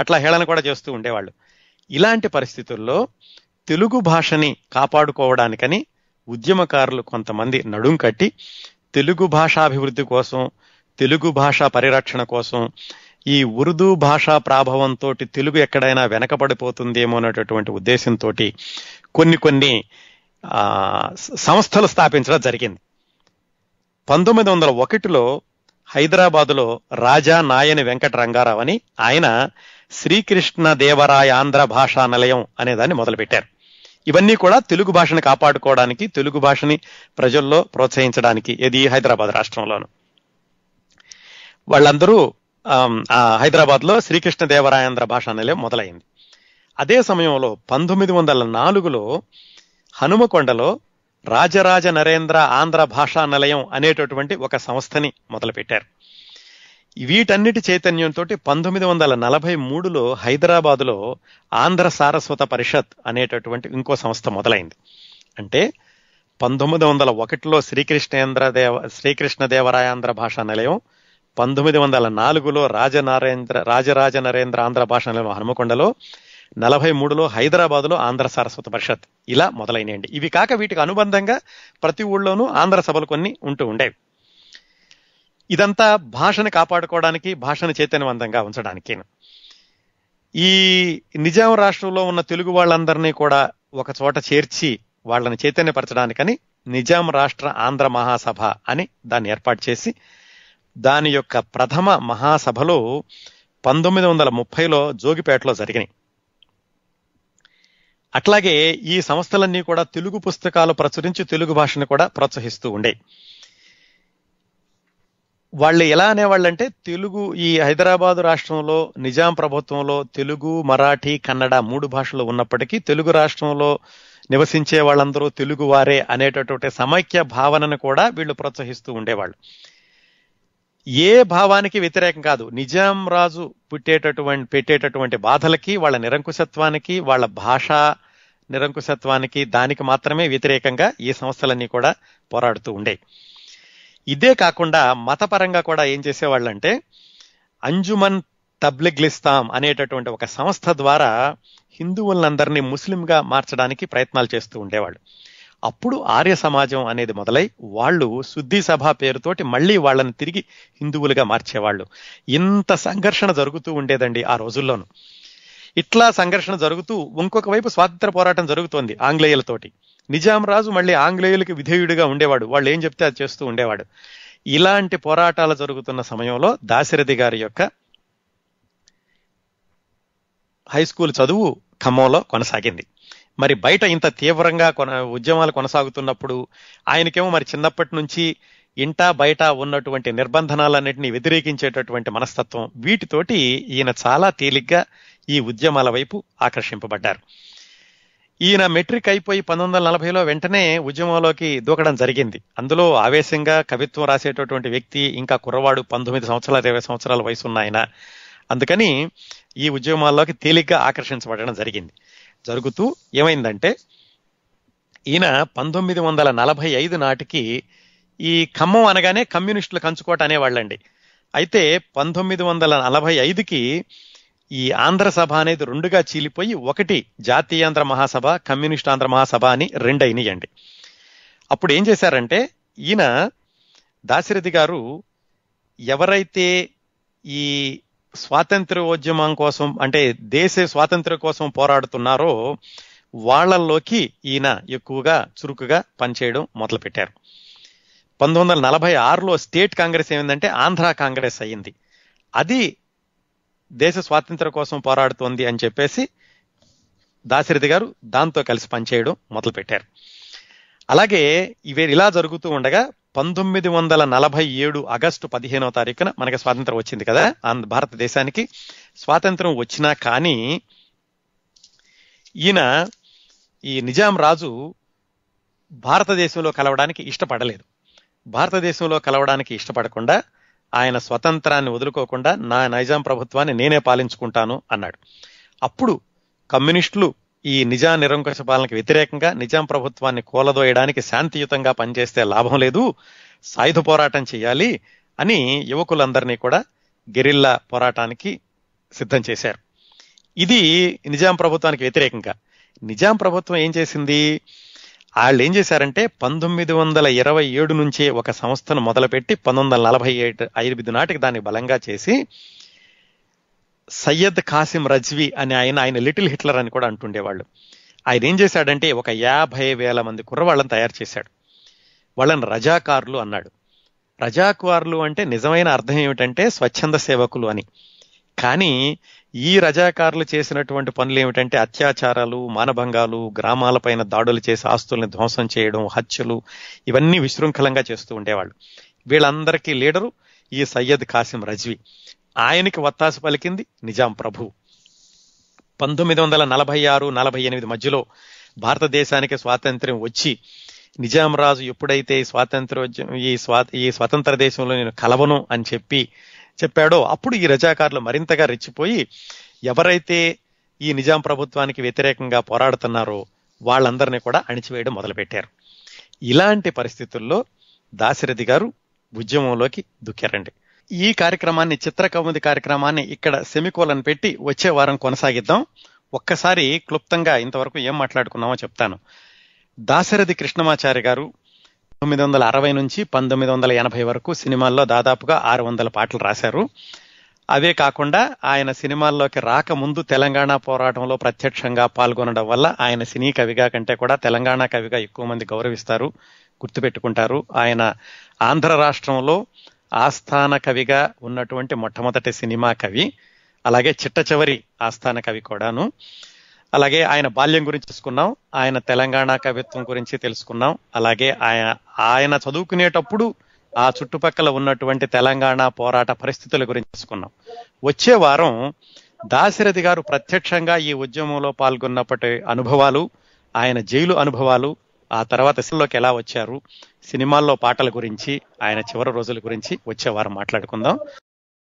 అట్లా హేళన కూడా చేస్తూ ఉండేవాళ్ళు. ఇలాంటి పరిస్థితుల్లో తెలుగు భాషని కాపాడుకోవడానికని ఉద్యమకారులు కొంతమంది నడుం కట్టి తెలుగు భాషాభివృద్ధి కోసం, తెలుగు భాషా పరిరక్షణ కోసం, ఈ ఉర్దూ భాషా ప్రాభవంతో తెలుగు ఎక్కడైనా వెనకబడిపోతుందేమో అనేటటువంటి ఉద్దేశంతో కొన్ని కొన్ని సంస్థలు స్థాపించడం జరిగింది. పంతొమ్మిది వందల ఒకటిలో హైదరాబాదులో రాజా నాయని వెంకట రంగారావు అని ఆయన శ్రీకృష్ణ దేవరాయ ఆంధ్ర భాషా నిలయం అనేదాన్ని మొదలుపెట్టారు. ఇవన్నీ కూడా తెలుగు భాషను కాపాడుకోవడానికి, తెలుగు భాషని ప్రజల్లో ప్రోత్సహించడానికి, ఇది హైదరాబాద్ రాష్ట్రంలోను. వాళ్ళందరూ హైదరాబాద్లో శ్రీకృష్ణ దేవరాయ ఆంధ్ర భాషా నిలయం మొదలైంది. అదే సమయంలో పంతొమ్మిది వందల నాలుగులో హనుమకొండలో రాజరాజ నరేంద్ర ఆంధ్ర భాషా నిలయం అనేటటువంటి ఒక సంస్థని మొదలుపెట్టారు. వీటన్నిటి చైతన్యంతో పంతొమ్మిది వందల నలభై మూడులో హైదరాబాదులో ఆంధ్ర సారస్వత పరిషత్ అనేటటువంటి ఇంకో సంస్థ మొదలైంది. అంటే పంతొమ్మిది వందల ఒకటిలో శ్రీకృష్ణేంద్ర దేవ శ్రీకృష్ణ దేవరాయ ఆంధ్ర భాషా నిలయం, పంతొమ్మిది వందల నాలుగులో రాజనారేంద్ర రాజరాజ నరేంద్ర ఆంధ్ర భాషా నిలయం హనుమకొండలో, నలభై మూడులో హైదరాబాదులో ఆంధ్ర సారస్వత పరిషత్, ఇలా మొదలైనయండి. ఇవి కాక వీటికి అనుబంధంగా ప్రతి ఊళ్ళోనూ ఆంధ్ర సభలు కొన్ని ఉంటూ ఉండేవి. ఇదంతా భాషను కాపాడుకోవడానికి, భాషను చైతన్యవంతంగా ఉంచడానికి. ఈ నిజాం రాష్ట్రంలో ఉన్న తెలుగు వాళ్ళందరినీ కూడా ఒక చోట చేర్చి వాళ్ళని చైతన్యపరచడానికని నిజాం రాష్ట్ర ఆంధ్ర మహాసభ అని దాన్ని ఏర్పాటు చేసి, దాని యొక్క ప్రథమ మహాసభలు పంతొమ్మిది వందల ముప్పైలో జోగిపేటలో జరిగినాయి. అట్లాగే ఈ సంస్థలన్నీ కూడా తెలుగు పుస్తకాలు ప్రచురించి తెలుగు భాషను కూడా ప్రోత్సహిస్తూ ఉండే వాళ్ళు. ఎలా అనేవాళ్ళంటే, తెలుగు ఈ హైదరాబాదు రాష్ట్రంలో నిజాం ప్రభుత్వంలో తెలుగు, మరాఠీ, కన్నడ మూడు భాషలు ఉన్నప్పటికీ తెలుగు రాష్ట్రంలో నివసించే వాళ్ళందరూ తెలుగు వారే అనేటటువంటి సమైక్య భావనను కూడా వీళ్ళు ప్రోత్సహిస్తూ ఉండేవాళ్ళు. ఏ భావానికి వ్యతిరేకం కాదు. నిజాం రాజు పుట్టేటటువంటి పెట్టేటటువంటి బాధలకి, వాళ్ళ నిరంకుశత్వానికి, వాళ్ళ భాషా నిరంకుశత్వానికి, దానికి మాత్రమే వ్యతిరేకంగా ఈ సంస్థలన్నీ కూడా పోరాడుతూ ఉండే. ఇదే కాకుండా మతపరంగా కూడా ఏం చేసేవాళ్ళంటే, అంజుమన్ తబ్లిగ్లిస్తాం అనేటటువంటి ఒక సంస్థ ద్వారా హిందువులందరినీ ముస్లింగా మార్చడానికి ప్రయత్నాలు చేస్తూ ఉండేవాళ్ళు. అప్పుడు ఆర్య సమాజం అనేది మొదలై వాళ్ళు శుద్ధి సభ పేరుతోటి మళ్ళీ వాళ్ళని తిరిగి హిందువులుగా మార్చేవాళ్ళు. ఇంత సంఘర్షణ జరుగుతూ ఉండేదండి ఆ రోజుల్లోనూ. ఇట్లా సంఘర్షణ జరుగుతూ ఇంకొక వైపు స్వాతంత్ర పోరాటం జరుగుతోంది ఆంగ్లేయులతోటి. నిజాం రాజు మళ్ళీ ఆంగ్లేయులకి విధేయుడిగా ఉండేవాడు, వాళ్ళు ఏం చెప్తే అది చేస్తూ ఉండేవాడు. ఇలాంటి పోరాటాలు జరుగుతున్న సమయంలో దాశరథి గారి యొక్క హై స్కూల్ చదువు ఖమ్మంలో కొనసాగింది. మరి బయట ఇంత తీవ్రంగా కొన ఉద్యమాలు కొనసాగుతున్నప్పుడు ఆయనకేమో మరి చిన్నప్పటి నుంచి ఇంటా బయట ఉన్నటువంటి నిర్బంధనాలన్నింటినీ వ్యతిరేకించేటటువంటి మనస్తత్వం, వీటితోటి ఈయన చాలా తేలిగ్గా ఈ ఉద్యమాల వైపు ఆకర్షింపబడ్డారు. ఈయన మెట్రిక్ అయిపోయి పంతొమ్మిది వందల నలభైలో వెంటనే ఉద్యమంలోకి దూకడం జరిగింది. అందులో ఆవేశంగా కవిత్వం రాసేటటువంటి వ్యక్తి, ఇంకా కుర్రవాడు, పంతొమ్మిది సంవత్సరాలు ఇరవై సంవత్సరాల వయసు ఉన్న ఆయన. అందుకని ఈ ఉద్యమాల్లోకి తేలిగ్గా ఆకర్షించబడడం జరిగింది. జరుగుతూ ఏమైందంటే, ఈయన పంతొమ్మిది వందల నలభై ఐదు నాటికి ఈ ఖమ్మం అనగానే కమ్యూనిస్టులు కంచుకోట అనేవాళ్ళండి. అయితే పంతొమ్మిది వందల నలభై ఐదుకి ఈ ఆంధ్ర సభ అనేది రెండుగా చీలిపోయి ఒకటి జాతీయాంధ్ర మహాసభ, కమ్యూనిస్ట్ ఆంధ్ర మహాసభ అని రెండు అయినాయండి. అప్పుడు ఏం చేశారంటే, ఈయన దాశరథి గారు ఎవరైతే ఈ స్వాతంత్ర్యోద్యమం కోసం, అంటే దేశ స్వాతంత్ర్యం కోసం పోరాడుతున్నారో వాళ్ళల్లోకి ఈయన ఎక్కువగా చురుకుగా పనిచేయడం మొదలుపెట్టారు. పంతొమ్మిది వందల నలభై ఆరులో స్టేట్ కాంగ్రెస్ ఏమిందంటే ఆంధ్ర కాంగ్రెస్ అయ్యింది. అది దేశ స్వాతంత్ర్యం కోసం పోరాడుతోంది అని చెప్పేసి దాశరథి గారు దాంతో కలిసి పనిచేయడం మొదలుపెట్టారు. అలాగే ఇవి ఇలా జరుగుతూ ఉండగా పంతొమ్మిది వందల నలభై ఏడు ఆగస్టు పదిహేనవ తారీఖున మనకి స్వాతంత్రం వచ్చింది కదా భారతదేశానికి. స్వాతంత్రం వచ్చినా కానీ ఈయన ఈ నిజాం రాజు భారతదేశంలో కలవడానికి ఇష్టపడలేదు. భారతదేశంలో కలవడానికి ఇష్టపడకుండా ఆయన స్వతంత్రాన్ని వదులుకోకుండా నా నైజాం ప్రభుత్వాన్ని నేనే పాలించుకుంటాను అన్నాడు. అప్పుడు కమ్యూనిస్టులు ఈ నిజా నిరంకుశ పాలనకు వ్యతిరేకంగా నిజాం ప్రభుత్వాన్ని కూలదోయడానికి శాంతియుతంగా పనిచేస్తే లాభం లేదు, సాయుధ పోరాటం చేయాలి అని యువకులందరినీ కూడా గెరిల్లా పోరాటానికి సిద్ధం చేశారు. ఇది నిజాం ప్రభుత్వానికి వ్యతిరేకంగా. నిజాం ప్రభుత్వం ఏం చేసింది, వాళ్ళు ఏం చేశారంటే పంతొమ్మిది వందల ఇరవై ఏడు నుంచే ఒక సంస్థను మొదలుపెట్టి పంతొమ్మిది వందల నలభై ఏడు ఐదు నాటికి దాన్ని బలంగా చేసి, సయ్యద్ ఖాసిం రజ్వి అని ఆయన ఆయన లిటిల్ హిట్లర్ అని కూడా అంటుండేవాళ్ళు. ఆయన ఏం చేశాడంటే ఒక యాభై వేల మంది కుర్రవాళ్ళని తయారు చేశాడు. వాళ్ళని రజాకారులు అన్నాడు. రజాకారులు అంటే నిజమైన అర్థం ఏమిటంటే స్వచ్ఛంద సేవకులు అని. కానీ ఈ రజాకారులు చేసినటువంటి పనులు ఏమిటంటే అత్యాచారాలు, మానభంగాలు, గ్రామాలపైన దాడులు చేసి ఆస్తుల్ని ధ్వంసం చేయడం, హత్యలు, ఇవన్నీ విశృంఖలంగా చేస్తూ ఉండేవాళ్ళు. వీళ్ళందరికీ లీడరు ఈ సయ్యద్ ఖాసిం రజ్వి. ఆయనకి వత్తాసు పలికింది నిజాం ప్రభు. పంతొమ్మిది వందల నలభై ఆరు నలభై ఎనిమిది మధ్యలో భారతదేశానికి స్వాతంత్ర్యం వచ్చి నిజాం రాజు ఎప్పుడైతే ఈ స్వాతంత్ర్యోద్యమం ఈ స్వా ఈ స్వతంత్ర దేశంలో నేను కలవను అని చెప్పి చెప్పాడో అప్పుడు ఈ రజాకారులు మరింతగా రెచ్చిపోయి ఎవరైతే ఈ నిజాం ప్రభుత్వానికి వ్యతిరేకంగా పోరాడుతున్నారో వాళ్ళందరినీ కూడా అణిచివేయడం మొదలుపెట్టారు. ఇలాంటి పరిస్థితుల్లో దాశరథి గారు ఉద్యమంలోకి దుక్కారండి. ఈ కార్యక్రమాన్ని, చిత్రకౌముది కార్యక్రమాన్ని ఇక్కడ సెమికోలను పెట్టి వచ్చే వారం కొనసాగిద్దాం. ఒక్కసారి క్లుప్తంగా ఇంతవరకు ఏం మాట్లాడుకున్నామో చెప్తాను. దాశరథి కృష్ణమాచార్య గారు పంతొమ్మిది వందల అరవై నుంచి పంతొమ్మిది వందల ఎనభై వరకు సినిమాల్లో దాదాపుగా ఆరు వందల పాటలు రాశారు. అవే కాకుండా ఆయన సినిమాల్లోకి రాకముందు తెలంగాణ పోరాటంలో ప్రత్యక్షంగా పాల్గొనడం వల్ల ఆయన సినీ కవిగా కంటే కూడా తెలంగాణ కవిగా ఎక్కువ మంది గౌరవిస్తారు, గుర్తుపెట్టుకుంటారు. ఆయన ఆంధ్ర రాష్ట్రంలో ఆస్థాన కవిగా ఉన్నటువంటి మొట్టమొదటి సినిమా కవి, అలాగే చిట్ట చివరి ఆస్థాన కవి కూడాను. అలాగే ఆయన బాల్యం గురించి తెలుసుకున్నాం, ఆయన తెలంగాణ కవిత్వం గురించి తెలుసుకున్నాం, అలాగే ఆయన ఆయన చదువుకునేటప్పుడు ఆ చుట్టుపక్కల ఉన్నటువంటి తెలంగాణ పోరాట పరిస్థితుల గురించి తెలుసుకున్నాం. వచ్చే వారం దాశరథి గారు ప్రత్యక్షంగా ఈ ఉద్యమంలో పాల్గొన్నప్పటి అనుభవాలు, ఆయన జైలు అనుభవాలు, ఆ తర్వాత సినిమాలోకి ఎలా వచ్చారు, సినిమాల్లో పాటల గురించి, ఆయన చివరి రోజుల గురించి వచ్చే వారం మాట్లాడుకుందాం.